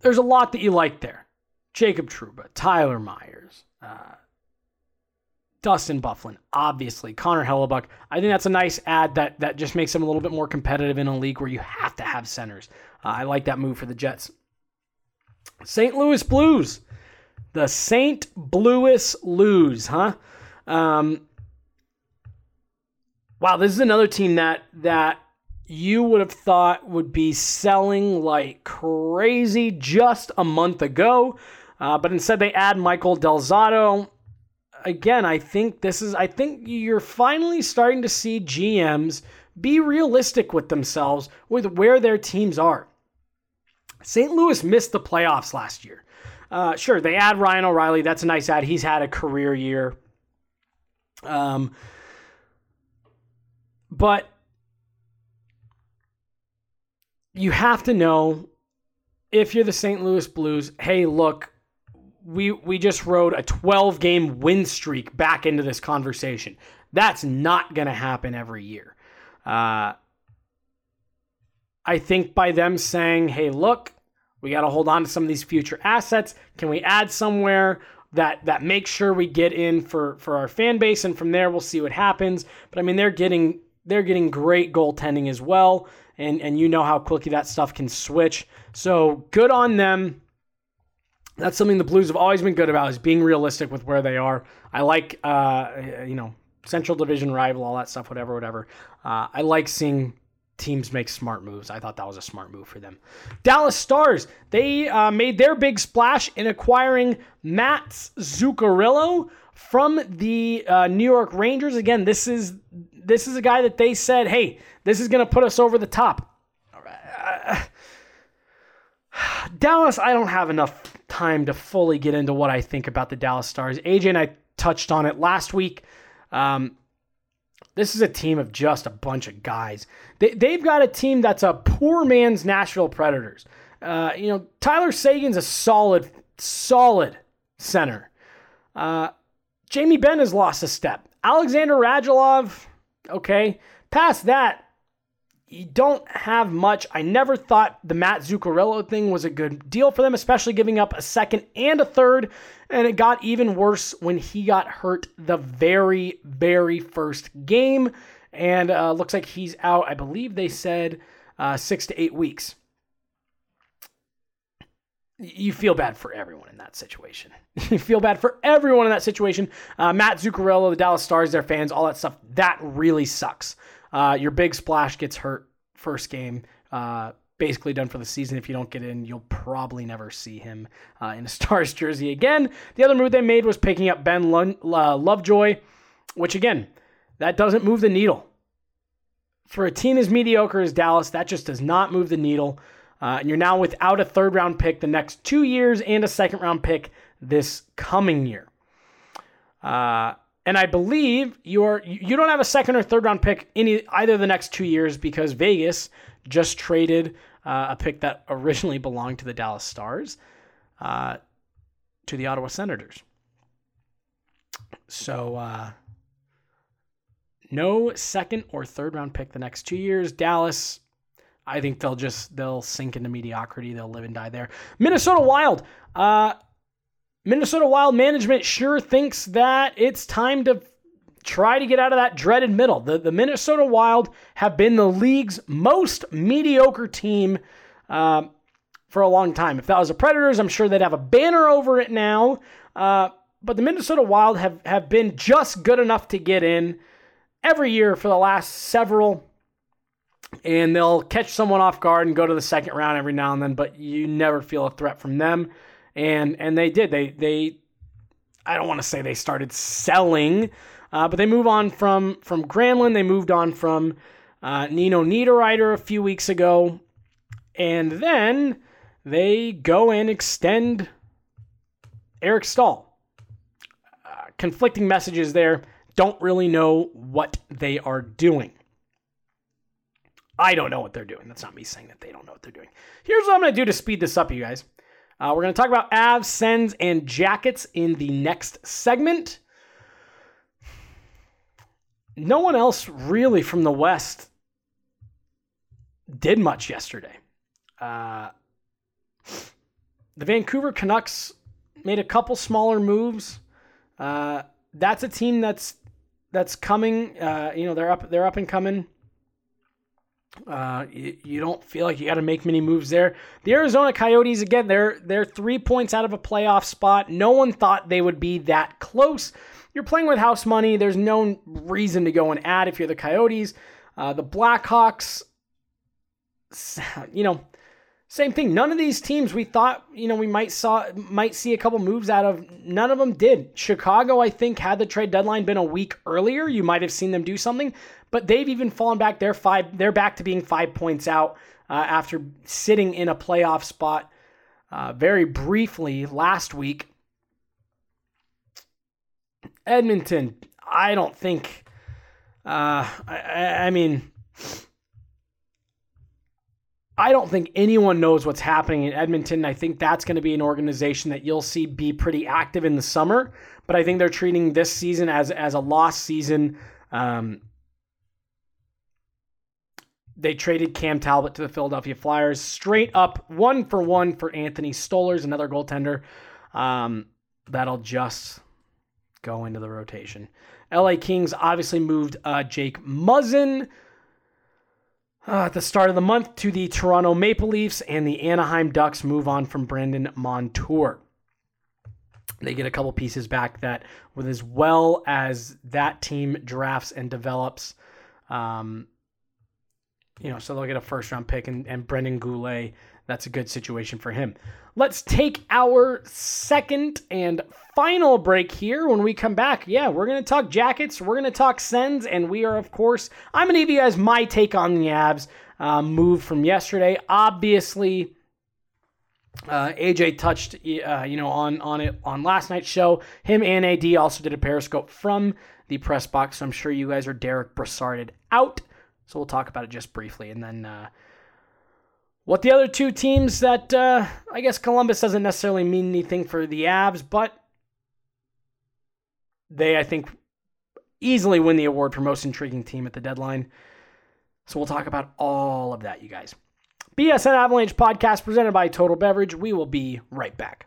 there's a lot that you like there. Jacob Trouba, Tyler Myers, uh, Dustin Byfuglien, obviously, Connor Hellebuck. I think that's a nice add that that just makes them a little bit more competitive in a league where you have to have centers. Uh, I like that move for the Jets. Saint Louis Blues. The Saint Louis Blues, huh? Um, wow, this is another team that that you would have thought would be selling like crazy just a month ago. Uh, but instead they add Michael Delzato. Again, I think this is, I think you're finally starting to see G Ms be realistic with themselves with where their teams are. Saint Louis missed the playoffs last year. Uh, sure, they add Ryan O'Reilly. That's a nice add. He's had a career year. Um, but you have to know, if you're the Saint Louis Blues, hey, look, we we just rode a twelve-game win streak back into this conversation. That's not going to happen every year. Uh, I think by them saying, hey, look, we got to hold on to some of these future assets. Can we add somewhere that that makes sure we get in for, for our fan base? And from there, we'll see what happens. But I mean, they're getting they're getting great goaltending as well, and and you know how quickly that stuff can switch. So good on them. That's something the Blues have always been good about, is being realistic with where they are. I like uh, you know Central Division rival, all that stuff, whatever, whatever. Uh, I like seeing teams make smart moves. I thought that was a smart move for them. Dallas Stars, they uh, made their big splash in acquiring Matt Zuccarello from the uh, New York Rangers. Again, this is this is a guy that they said, hey, this is going to put us over the top. All right. uh, Dallas, I don't have enough time to fully get into what I think about the Dallas Stars. A J and I touched on it last week. Um, This is a team of just a bunch of guys. They, they've got a team that's a poor man's Nashville Predators. Uh, you know, Tyler Sagan's a solid, solid center. Uh, Jamie Benn has lost a step. Alexander Radulov, okay. Past that, you don't have much. I never thought the Matt Zuccarello thing was a good deal for them, especially giving up a second and a third. And it got even worse when he got hurt the very, very first game. And uh, looks like he's out, I believe they said, uh, six to eight weeks. You feel bad for everyone in that situation. You feel bad for everyone in that situation. Uh, Matt Zuccarello, the Dallas Stars, their fans, all that stuff. That really sucks. Uh, your big splash gets hurt first game. Uh, basically done for the season. If you don't get in, you'll probably never see him uh, in a Stars jersey again. The other move they made was picking up Ben Lund- uh, Lovejoy, which again, that doesn't move the needle. For a team as mediocre as Dallas, that just does not move the needle. Uh, and you're now without a third-round pick the next two years and a second-round pick this coming year. Uh, and I believe you're, you don't have a second- or third-round pick any either of the next two years because Vegas just traded uh, a pick that originally belonged to the Dallas Stars uh, to the Ottawa Senators. So uh, no second- or third-round pick the next two years. Dallas... I think they'll just, they'll sink into mediocrity. They'll live and die there. Minnesota Wild. Uh, Minnesota Wild management sure thinks that it's time to try to get out of that dreaded middle. The, the Minnesota Wild have been the league's most mediocre team uh, for a long time. If that was the Predators, I'm sure they'd have a banner over it now. Uh, but the Minnesota Wild have, have been just good enough to get in every year for the last several and they'll catch someone off guard and go to the second round every now and then, but you never feel a threat from them. And and they did. They, they I don't want to say they started selling, uh, but they move on from, from Granlund. They moved on from uh, Nino Niederreiter a few weeks ago. And then they go and extend Eric Staal. Uh, conflicting messages there. Don't really know what they are doing. I don't know what they're doing. That's not me saying that they don't know what they're doing. Here's what I'm going to do to speed this up, you guys. Uh, we're going to talk about Avs, Sens, and Jackets in the next segment. No one else really from the West did much yesterday. Uh, the Vancouver Canucks made a couple smaller moves. Uh, that's a team that's that's coming. Uh, you know, they're up. They're up and coming. Uh, you, you don't feel like you got to make many moves there. The Arizona Coyotes, again, they're, they're three points out of a playoff spot. No one thought they would be that close. You're playing with house money. There's no reason to go and add if you're the Coyotes. Uh, the Blackhawks, you know, same thing. None of these teams we thought, you know, we might saw might see a couple moves out of. None of them did. Chicago, I think, had the trade deadline been a week earlier, you might have seen them do something. But they've even fallen back. They're five. They're back to being five points out uh, after sitting in a playoff spot uh, very briefly last week. Edmonton, I don't think. Uh, I, I mean. I don't think anyone knows what's happening in Edmonton. I think that's going to be an organization that you'll see be pretty active in the summer, but I think they're treating this season as, as a lost season. Um, they traded Cam Talbot to the Philadelphia Flyers straight up one for one for Anthony Stolarz, another goaltender. Um, that'll just go into the rotation. L A Kings obviously moved uh, Jake Muzzin, Uh, at the start of the month to the Toronto Maple Leafs, and the Anaheim Ducks move on from Brandon Montour. They get a couple pieces back that, with as well as that team drafts and develops, um, you know, so they'll get a first-round pick, and, and Brendan Goulet, that's a good situation for him. Let's take our second and final break here. When we come back, yeah, we're going to talk Jackets, we're going to talk Sens, and we are, of course, I'm going to give you guys my take on the Avs uh, move from yesterday. Obviously, uh, A J touched, uh, you know, on on it on last night's show. Him and A D also did a Periscope from the press box, so I'm sure you guys are Derek Brassarded out. So we'll talk about it just briefly, and then... Uh, What the other two teams that, uh, I guess Columbus doesn't necessarily mean anything for the Avs, but they, I think, easily win the award for most intriguing team at the deadline. So we'll talk about all of that, you guys. B S N Avalanche podcast presented by Total Beverage. We will be right back.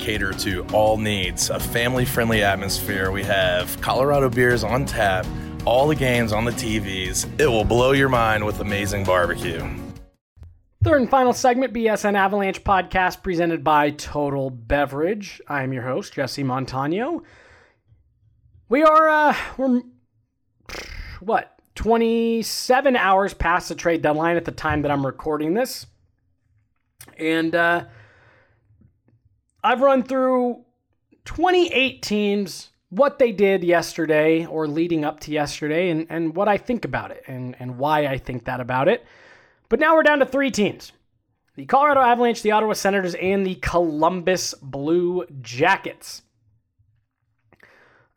cater to all needs, a family-friendly atmosphere. We have Colorado beers on tap, all the games on the T Vs. It will blow your mind with amazing barbecue. Third and final segment, B S N Avalanche podcast presented by Total Beverage. I am your host, Jesse Montano. We are, uh, we're, what, twenty-seven hours past the trade deadline at the time that I'm recording this. And, uh, I've run through twenty-eight teams, what they did yesterday or leading up to yesterday, and, and what I think about it and, and why I think that about it. But now we're down to three teams. The Colorado Avalanche, the Ottawa Senators, and the Columbus Blue Jackets.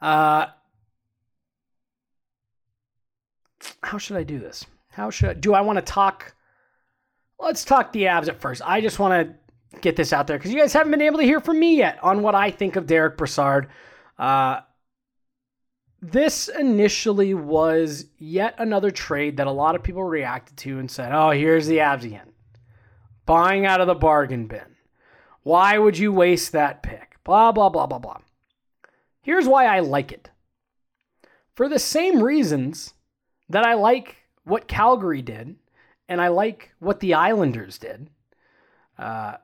Uh, how should I do this? How should do I want to talk? Let's talk the Avs at first. I just want to get this out there because you guys haven't been able to hear from me yet on what I think of Derek Brassard. Uh, this initially was yet another trade that a lot of people reacted to and said, oh, here's the Avs again. Buying out of the bargain bin. Why would you waste that pick? Blah, blah, blah, blah, blah. Here's why I like it. For the same reasons that I like what Calgary did and I like what the Islanders did, uh,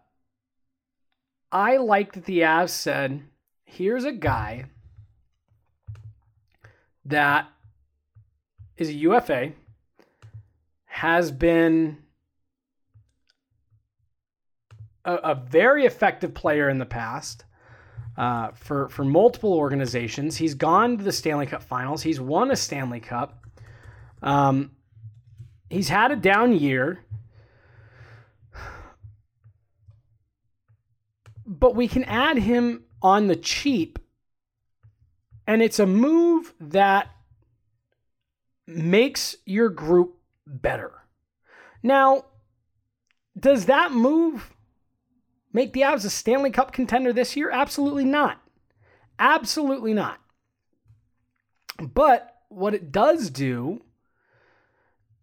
I like that the Avs said, here's a guy that is a U F A, has been a, a very effective player in the past uh, for, for multiple organizations. He's gone to the Stanley Cup Finals. He's won a Stanley Cup. Um, he's had a down year. But we can add him on the cheap, and it's a move that makes your group better. Now, does that move make the Avs a Stanley Cup contender this year? Absolutely not. Absolutely not. But what it does do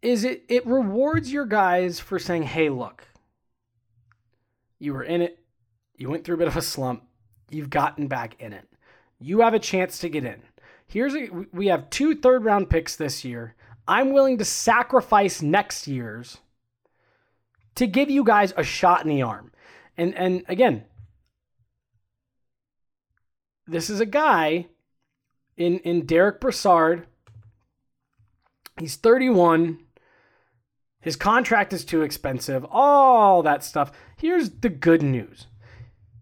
is it, it rewards your guys for saying, hey, look, you were in it. You went through a bit of a slump. You've gotten back in it. You have a chance to get in. Here's a, we have two third round picks this year. I'm willing to sacrifice next year's to give you guys a shot in the arm. And and again, this is a guy in in Derek Brassard. He's thirty-one. His contract is too expensive. All that stuff. Here's the good news.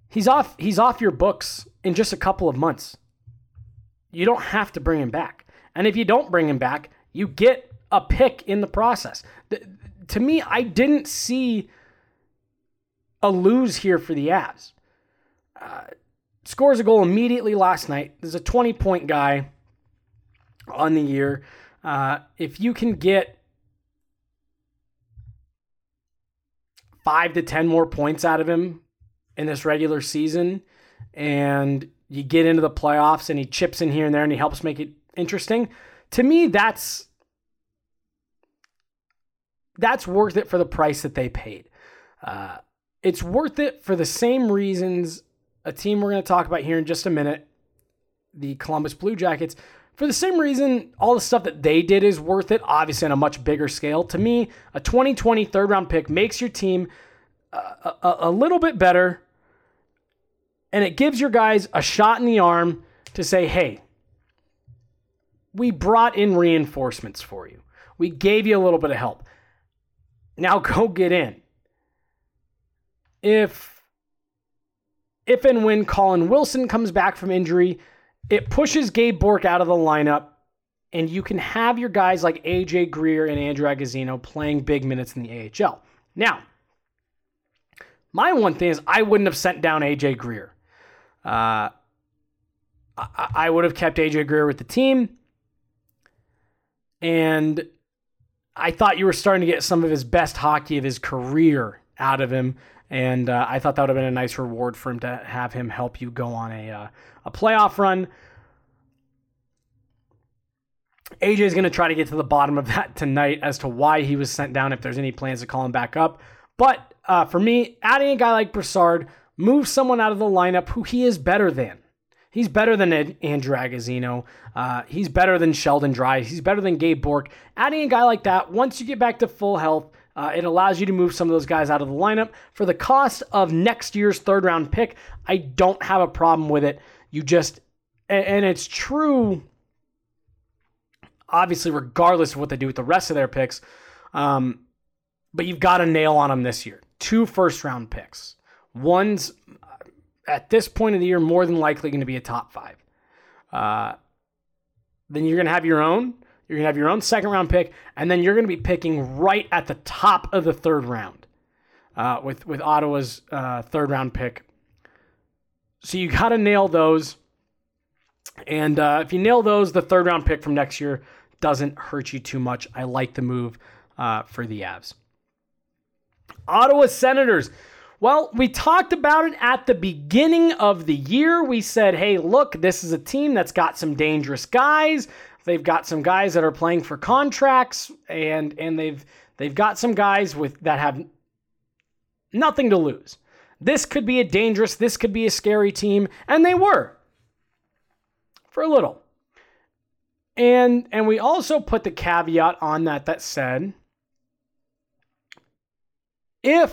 He's off he's off your books in just a couple of months. You don't have to bring him back. And if you don't bring him back, you get a pick in the process. The, to me, I didn't see a lose here for the Avs. Uh, scores a goal immediately last night. There's a twenty-point guy on the year. Uh, if you can get five to ten more points out of him in this regular season, and you get into the playoffs and he chips in here and there and he helps make it interesting. To me, that's that's worth it for the price that they paid. Uh, it's worth it for the same reasons a team we're going to talk about here in just a minute, the Columbus Blue Jackets. For the same reason, all the stuff that they did is worth it, obviously on a much bigger scale. To me, a twenty twenty third-round pick makes your team a, a, a little bit better, and it gives your guys a shot in the arm to say, hey, we brought in reinforcements for you. We gave you a little bit of help. Now go get in. If, if and when Colin Wilson comes back from injury, it pushes Gabe Bourque out of the lineup, and you can have your guys like A J Greer and Andrew Agazino playing big minutes in the A H L. Now, my one thing is I wouldn't have sent down A J Greer. Uh, I, I would have kept A J Greer with the team, and I thought you were starting to get some of his best hockey of his career out of him. And uh, I thought that would have been a nice reward for him to have him help you go on a uh, a playoff run. A J is going to try to get to the bottom of that tonight as to why he was sent down, if there's any plans to call him back up. But uh, for me, adding a guy like Brassard moves someone out of the lineup who he is better than. He's better than Andrew Agazino. Uh, he's better than Sheldon Dry. He's better than Gabe Bourque. Adding a guy like that, once you get back to full health, Uh, it allows you to move some of those guys out of the lineup. For the cost of next year's third-round pick, I don't have a problem with it. You just, and, and it's true, obviously, regardless of what they do with the rest of their picks, um, but you've got a nail on them this year. Two first-round picks. One's, at this point of the year, more than likely going to be a top five. Uh, then you're going to have your own. You're going to have your own second-round pick, and then you're going to be picking right at the top of the third round uh, with, with Ottawa's uh, third-round pick. So you got to nail those. And uh, if you nail those, the third-round pick from next year doesn't hurt you too much. I like the move uh, for the Avs. Ottawa Senators. Well, we talked about it at the beginning of the year. We said, hey, look, this is a team that's got some dangerous guys. They've got some guys that are playing for contracts, and and they've they've got some guys with that have nothing to lose. This could be a dangerous, this could be a scary team, and they were for a little. And and we also put the caveat on that that said, if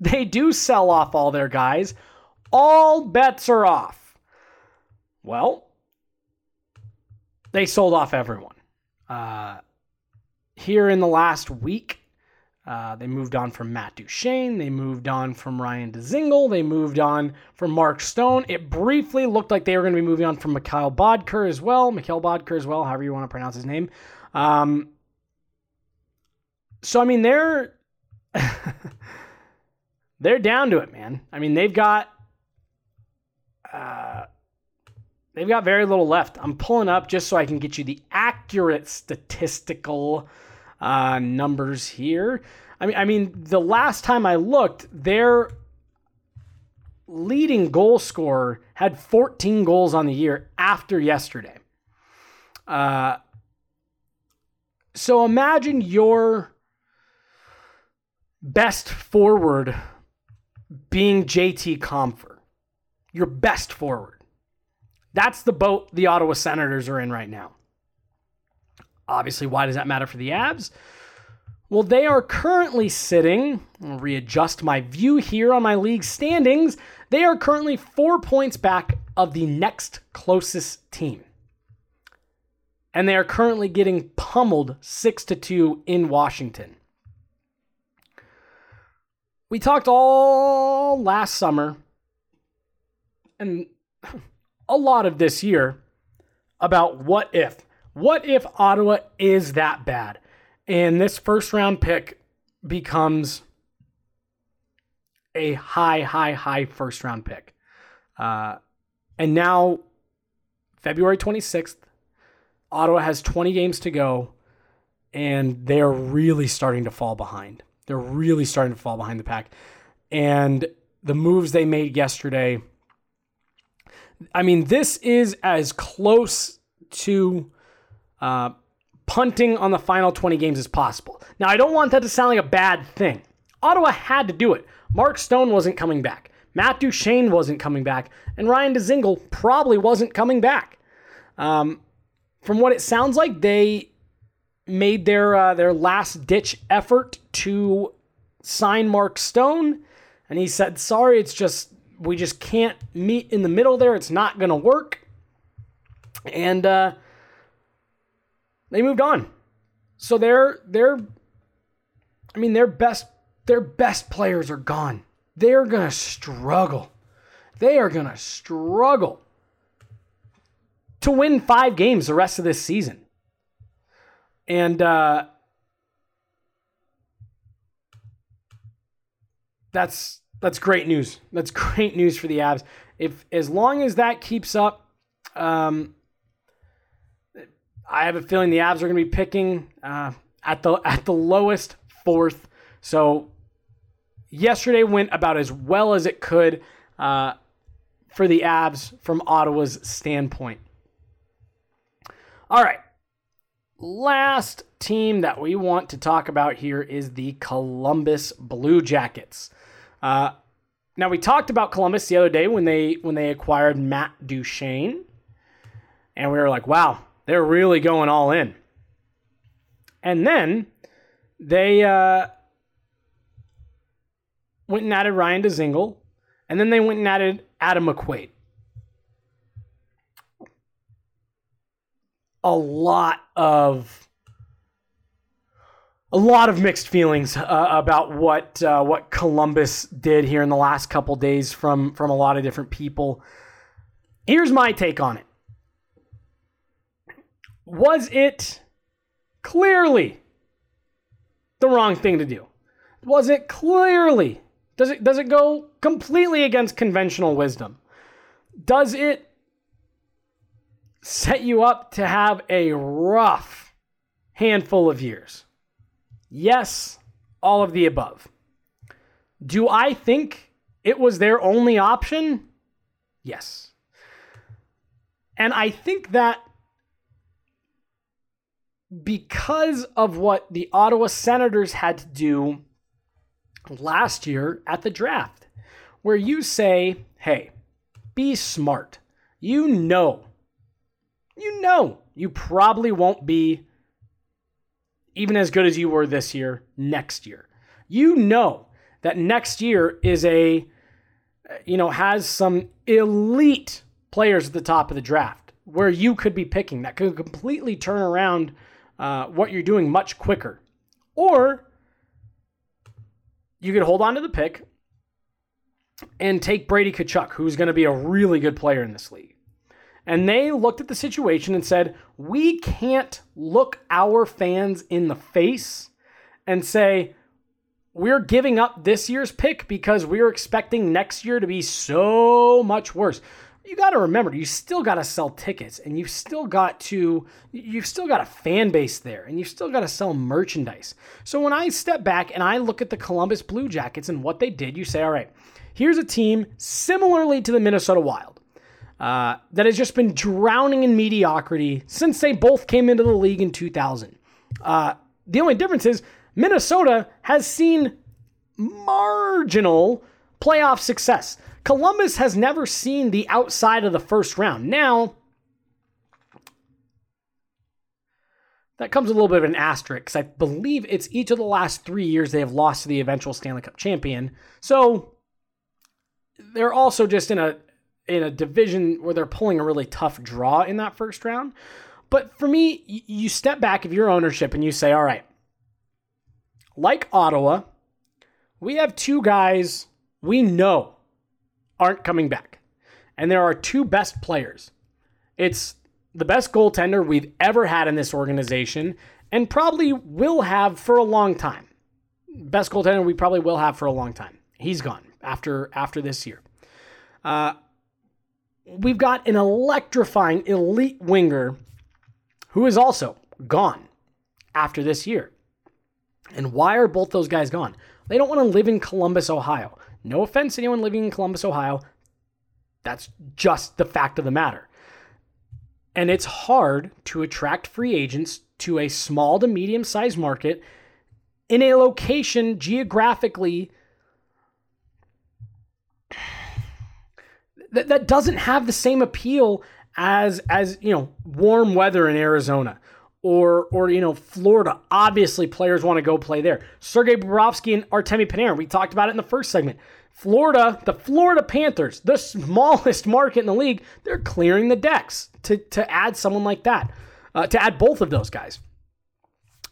they do sell off all their guys, all bets are off. Well, they sold off everyone. Uh, here in the last week, uh, they moved on from Matt Duchene. They moved on from Ryan Dzingel. They moved on from Mark Stone. It briefly looked like they were going to be moving on from Mikhail Bodker as well. Mikhail Bodker as well, however you want to pronounce his name. Um, so, I mean, they're they're down to it, man. I mean, they've got... Uh, They've got very little left. I'm pulling up just so I can get you the accurate statistical uh, numbers here. I mean, I mean, the last time I looked, their leading goal scorer had fourteen goals on the year after yesterday. Uh, so imagine your best forward being J T Compher, your best forward. That's the boat the Ottawa Senators are in right now. Obviously, why does that matter for the Avs? Well, they are currently sitting, I'll readjust my view here on my league standings. They are currently four points back of the next closest team. And they are currently getting pummeled six to two in Washington. We talked all last summer, and a lot of this year, about what if. What if Ottawa is that bad? And this first round pick becomes a high, high, high first round pick. Uh, and now, February twenty-sixth, Ottawa has twenty games to go, and they're really starting to fall behind. They're really starting to fall behind the pack. And the moves they made yesterday... I mean, this is as close to uh, punting on the final twenty games as possible. Now, I don't want that to sound like a bad thing. Ottawa had to do it. Mark Stone wasn't coming back. Matt Duchene wasn't coming back, and Ryan Dzingel probably wasn't coming back. Um, from what it sounds like, they made their uh, their last-ditch effort to sign Mark Stone, and he said, sorry, it's just, we just can't meet in the middle there. It's not going to work. And uh, they moved on. So they're, they're, I mean, their best, their best players are gone. They're going to struggle. They are going to struggle to win five games the rest of this season. And uh, that's that's great news. That's great news for the Avs. If as long as that keeps up, um, I have a feeling the Avs are going to be picking uh, at the at the lowest fourth. So yesterday went about as well as it could uh, for the Avs from Ottawa's standpoint. All right. Last team that we want to talk about here is the Columbus Blue Jackets. Uh, now, we talked about Columbus the other day when they when they acquired Matt Duchene. And we were like, wow, they're really going all in. And then they uh, went and added Ryan Dzingel. And then they went and added Adam McQuaid. A lot of a lot of mixed feelings uh, about what uh, what Columbus did here in the last couple days from from a lot of different people. Here's my take on it. Was it clearly the wrong thing to do? Was it clearly? Does it does it go completely against conventional wisdom? Does it set you up to have a rough handful of years? Yes, all of the above. Do I think it was their only option? Yes. And I think that because of what the Ottawa Senators had to do last year at the draft, where you say, hey, be smart. You know You know you probably won't be even as good as you were this year, next year. You know that next year is a, you know, has some elite players at the top of the draft where you could be picking that could completely turn around uh, what you're doing much quicker. Or you could hold on to the pick and take Brady Tkachuk, who's going to be a really good player in this league. And they looked at the situation and said, we can't look our fans in the face and say, we're giving up this year's pick because we're expecting next year to be so much worse. You got to remember, you still got to sell tickets and you've still got to, you've still got a fan base there and you've still got to sell merchandise. So when I step back and I look at the Columbus Blue Jackets and what they did, you say, all right, here's a team similarly to the Minnesota Wild. Uh, that has just been drowning in mediocrity since they both came into the league in two thousand. Uh, the only difference is Minnesota has seen marginal playoff success. Columbus has never seen the outside of the first round. Now, that comes with a little bit of an asterisk, because I believe it's each of the last three years they have lost to the eventual Stanley Cup champion. So they're also just in a in a division where they're pulling a really tough draw in that first round. But for me, you step back of your ownership and you say, all right, like Ottawa, we have two guys we know aren't coming back. And there are two best players. It's the best goaltender we've ever had in this organization and probably will have for a long time. Best goaltender we probably will have for a long time. He's gone after, after this year. Uh, We've got an electrifying elite winger who is also gone after this year. And why are both those guys gone? They don't want to live in Columbus, Ohio. No offense to anyone living in Columbus, Ohio. That's just the fact of the matter. And it's hard to attract free agents to a small to medium-sized market in a location geographically that, that doesn't have the same appeal as, as, you know, warm weather in Arizona or, or, you know, Florida. Obviously players want to go play there. Sergei Bobrovsky and Artemi Panarin, we talked about it in the first segment. Florida, the Florida Panthers, the smallest market in the league, they're clearing the decks to, to add someone like that, uh, to add both of those guys.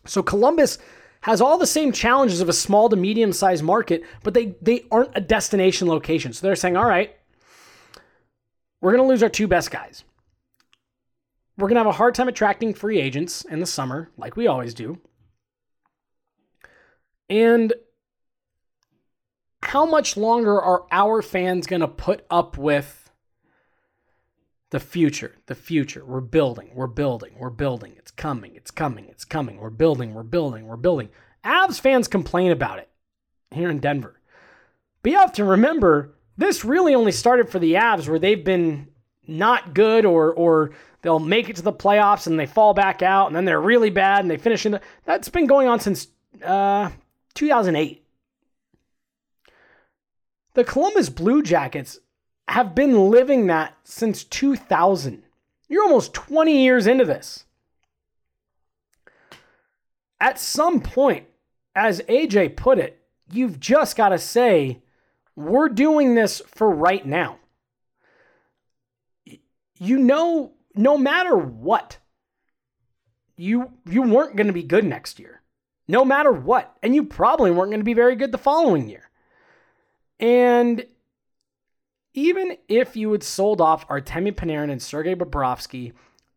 So Columbus has all the same challenges of a small to medium-sized market, but they they aren't a destination location. So they're saying, all right, we're going to lose our two best guys. We're going to have a hard time attracting free agents in the summer, like we always do. And how much longer are our fans going to put up with the future? The future. We're building. We're building. We're building. It's coming. It's coming. It's coming. We're building. We're building. We're building. Avs fans complain about it here in Denver. But you have to remember, this really only started for the Avs where they've been not good or or they'll make it to the playoffs and they fall back out and then they're really bad and they finish in the... That's been going on since uh, two thousand eight. The Columbus Blue Jackets have been living that since two thousand. You're almost twenty years into this. At some point, as A J put it, you've just got to say, we're doing this for right now. You know, no matter what, you you weren't going to be good next year. No matter what. And you probably weren't going to be very good the following year. And even if you had sold off Artemi Panarin and Sergei Bobrovsky,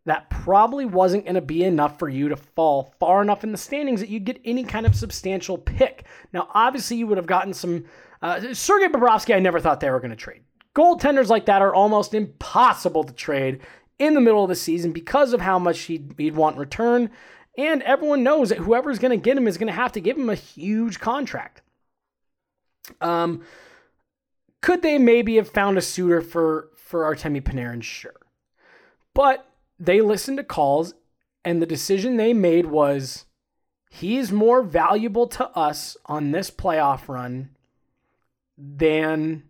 that probably wasn't going to be enough for you to fall far enough in the standings that you'd get any kind of substantial pick. Now, obviously, you would have gotten some... Uh, Sergei Bobrovsky, I never thought they were going to trade. Goaltenders like that are almost impossible to trade in the middle of the season because of how much he'd, he'd want in return. And everyone knows that whoever's going to get him is going to have to give him a huge contract. Um... Could they maybe have found a suitor for, for Artemi Panarin? Sure. But they listened to calls, and the decision they made was, he's more valuable to us on this playoff run than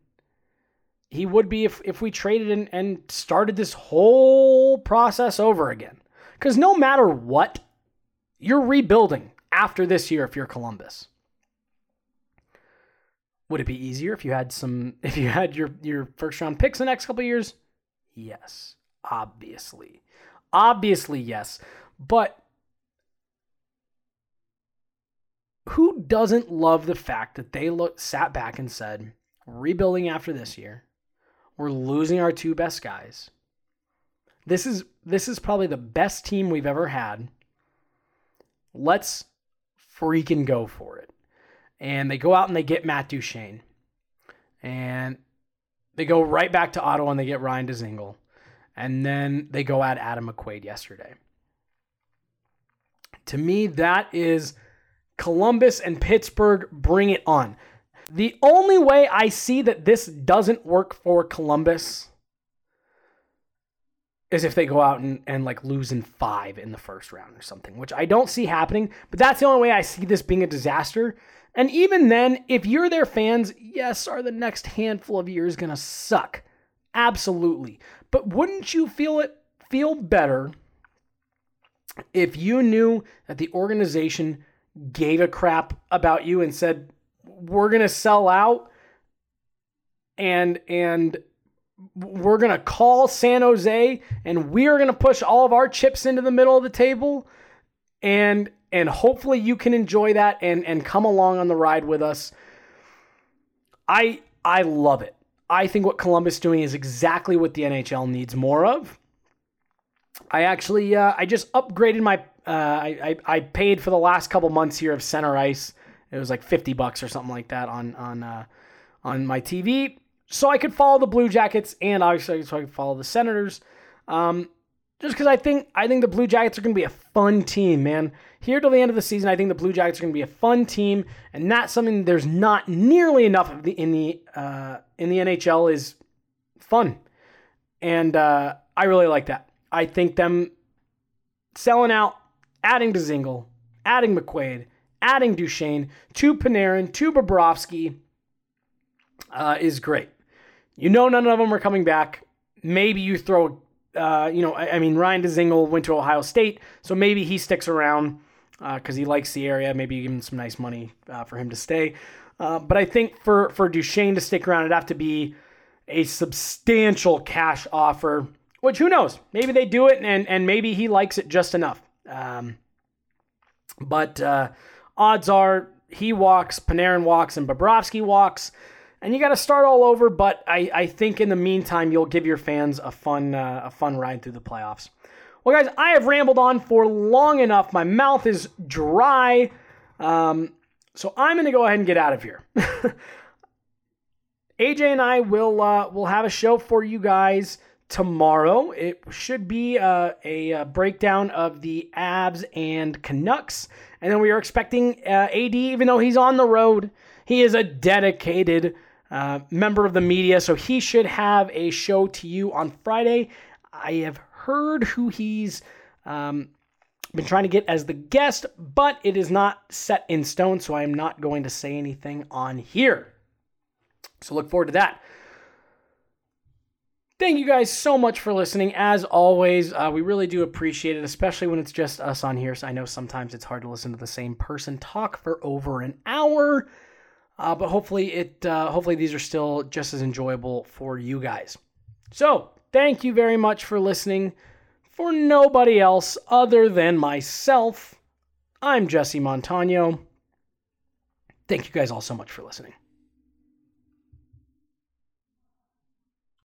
he would be if, if we traded and, and started this whole process over again. Because no matter what, you're rebuilding after this year if you're Columbus. Would it be easier if you had some, if you had your, your first round picks the next couple of years? Yes, obviously. Obviously, yes. But who doesn't love the fact that they look, sat back and said, we're rebuilding after this year. We're losing our two best guys. This is, this is probably the best team we've ever had. Let's freaking go for it. And they go out and they get Matt Duchene. And they go right back to Ottawa and they get Ryan Dzingel. And then they go at Adam McQuaid yesterday. To me, that is Columbus and Pittsburgh, bring it on. The only way I see that this doesn't work for Columbus is if they go out and, and like lose in five in the first round or something, which I don't see happening. But that's the only way I see this being a disaster. And even then, if you're their fans, yes, are the next handful of years going to suck? Absolutely. But wouldn't you feel it feel better if you knew that the organization gave a crap about you and said, we're going to sell out and and we're going to call San Jose and we're going to push all of our chips into the middle of the table and... And hopefully you can enjoy that and, and come along on the ride with us. I I love it. I think what Columbus is doing is exactly what the N H L needs more of. I actually, uh, I just upgraded my, uh, I, I I paid for the last couple months here of Center Ice. It was like fifty bucks or something like that on on uh, on my T V. So I could follow the Blue Jackets and obviously so I could follow the Senators. Um, Just because I think I think the Blue Jackets are going to be a fun team, man. Here till the end of the season, I think the Blue Jackets are going to be a fun team, and that's something there's not nearly enough of the, in the uh, in the N H L is fun, and uh, I really like that. I think them selling out, adding Dzingel, adding McQuaid, adding Duchene to Panarin to Bobrovsky uh, is great. You know none of them are coming back. Maybe you throw, uh, you know, I, I mean, Ryan Dzingel went to Ohio State, so maybe he sticks around because uh, he likes the area. Maybe you give him some nice money uh, for him to stay. Uh, but I think for, for Duchesne to stick around, it'd have to be a substantial cash offer, which who knows? Maybe they do it, and, and maybe he likes it just enough. Um, but uh, odds are he walks, Panarin walks, and Bobrovsky walks. And you got to start all over, but I, I think in the meantime, you'll give your fans a fun uh, a fun ride through the playoffs. Well, guys, I have rambled on for long enough. My mouth is dry, um, so I'm going to go ahead and get out of here. A J and I will uh, will have a show for you guys tomorrow. It should be uh, a, a breakdown of the Abs and Canucks, and then we are expecting uh, A D, even though he's on the road. He is a dedicated Uh, member of the media, so he should have a show to you on Friday. I have heard who he's um, been trying to get as the guest, but it is not set in stone, so I am not going to say anything on here. So look forward to that. Thank you guys so much for listening. As always, uh, we really do appreciate it, especially when it's just us on here. So I know sometimes it's hard to listen to the same person talk for over an hour. Uh, but hopefully it, uh, hopefully these are still just as enjoyable for you guys. So thank you very much for listening. For nobody else other than myself, I'm Jesse Montano. Thank you guys all so much for listening.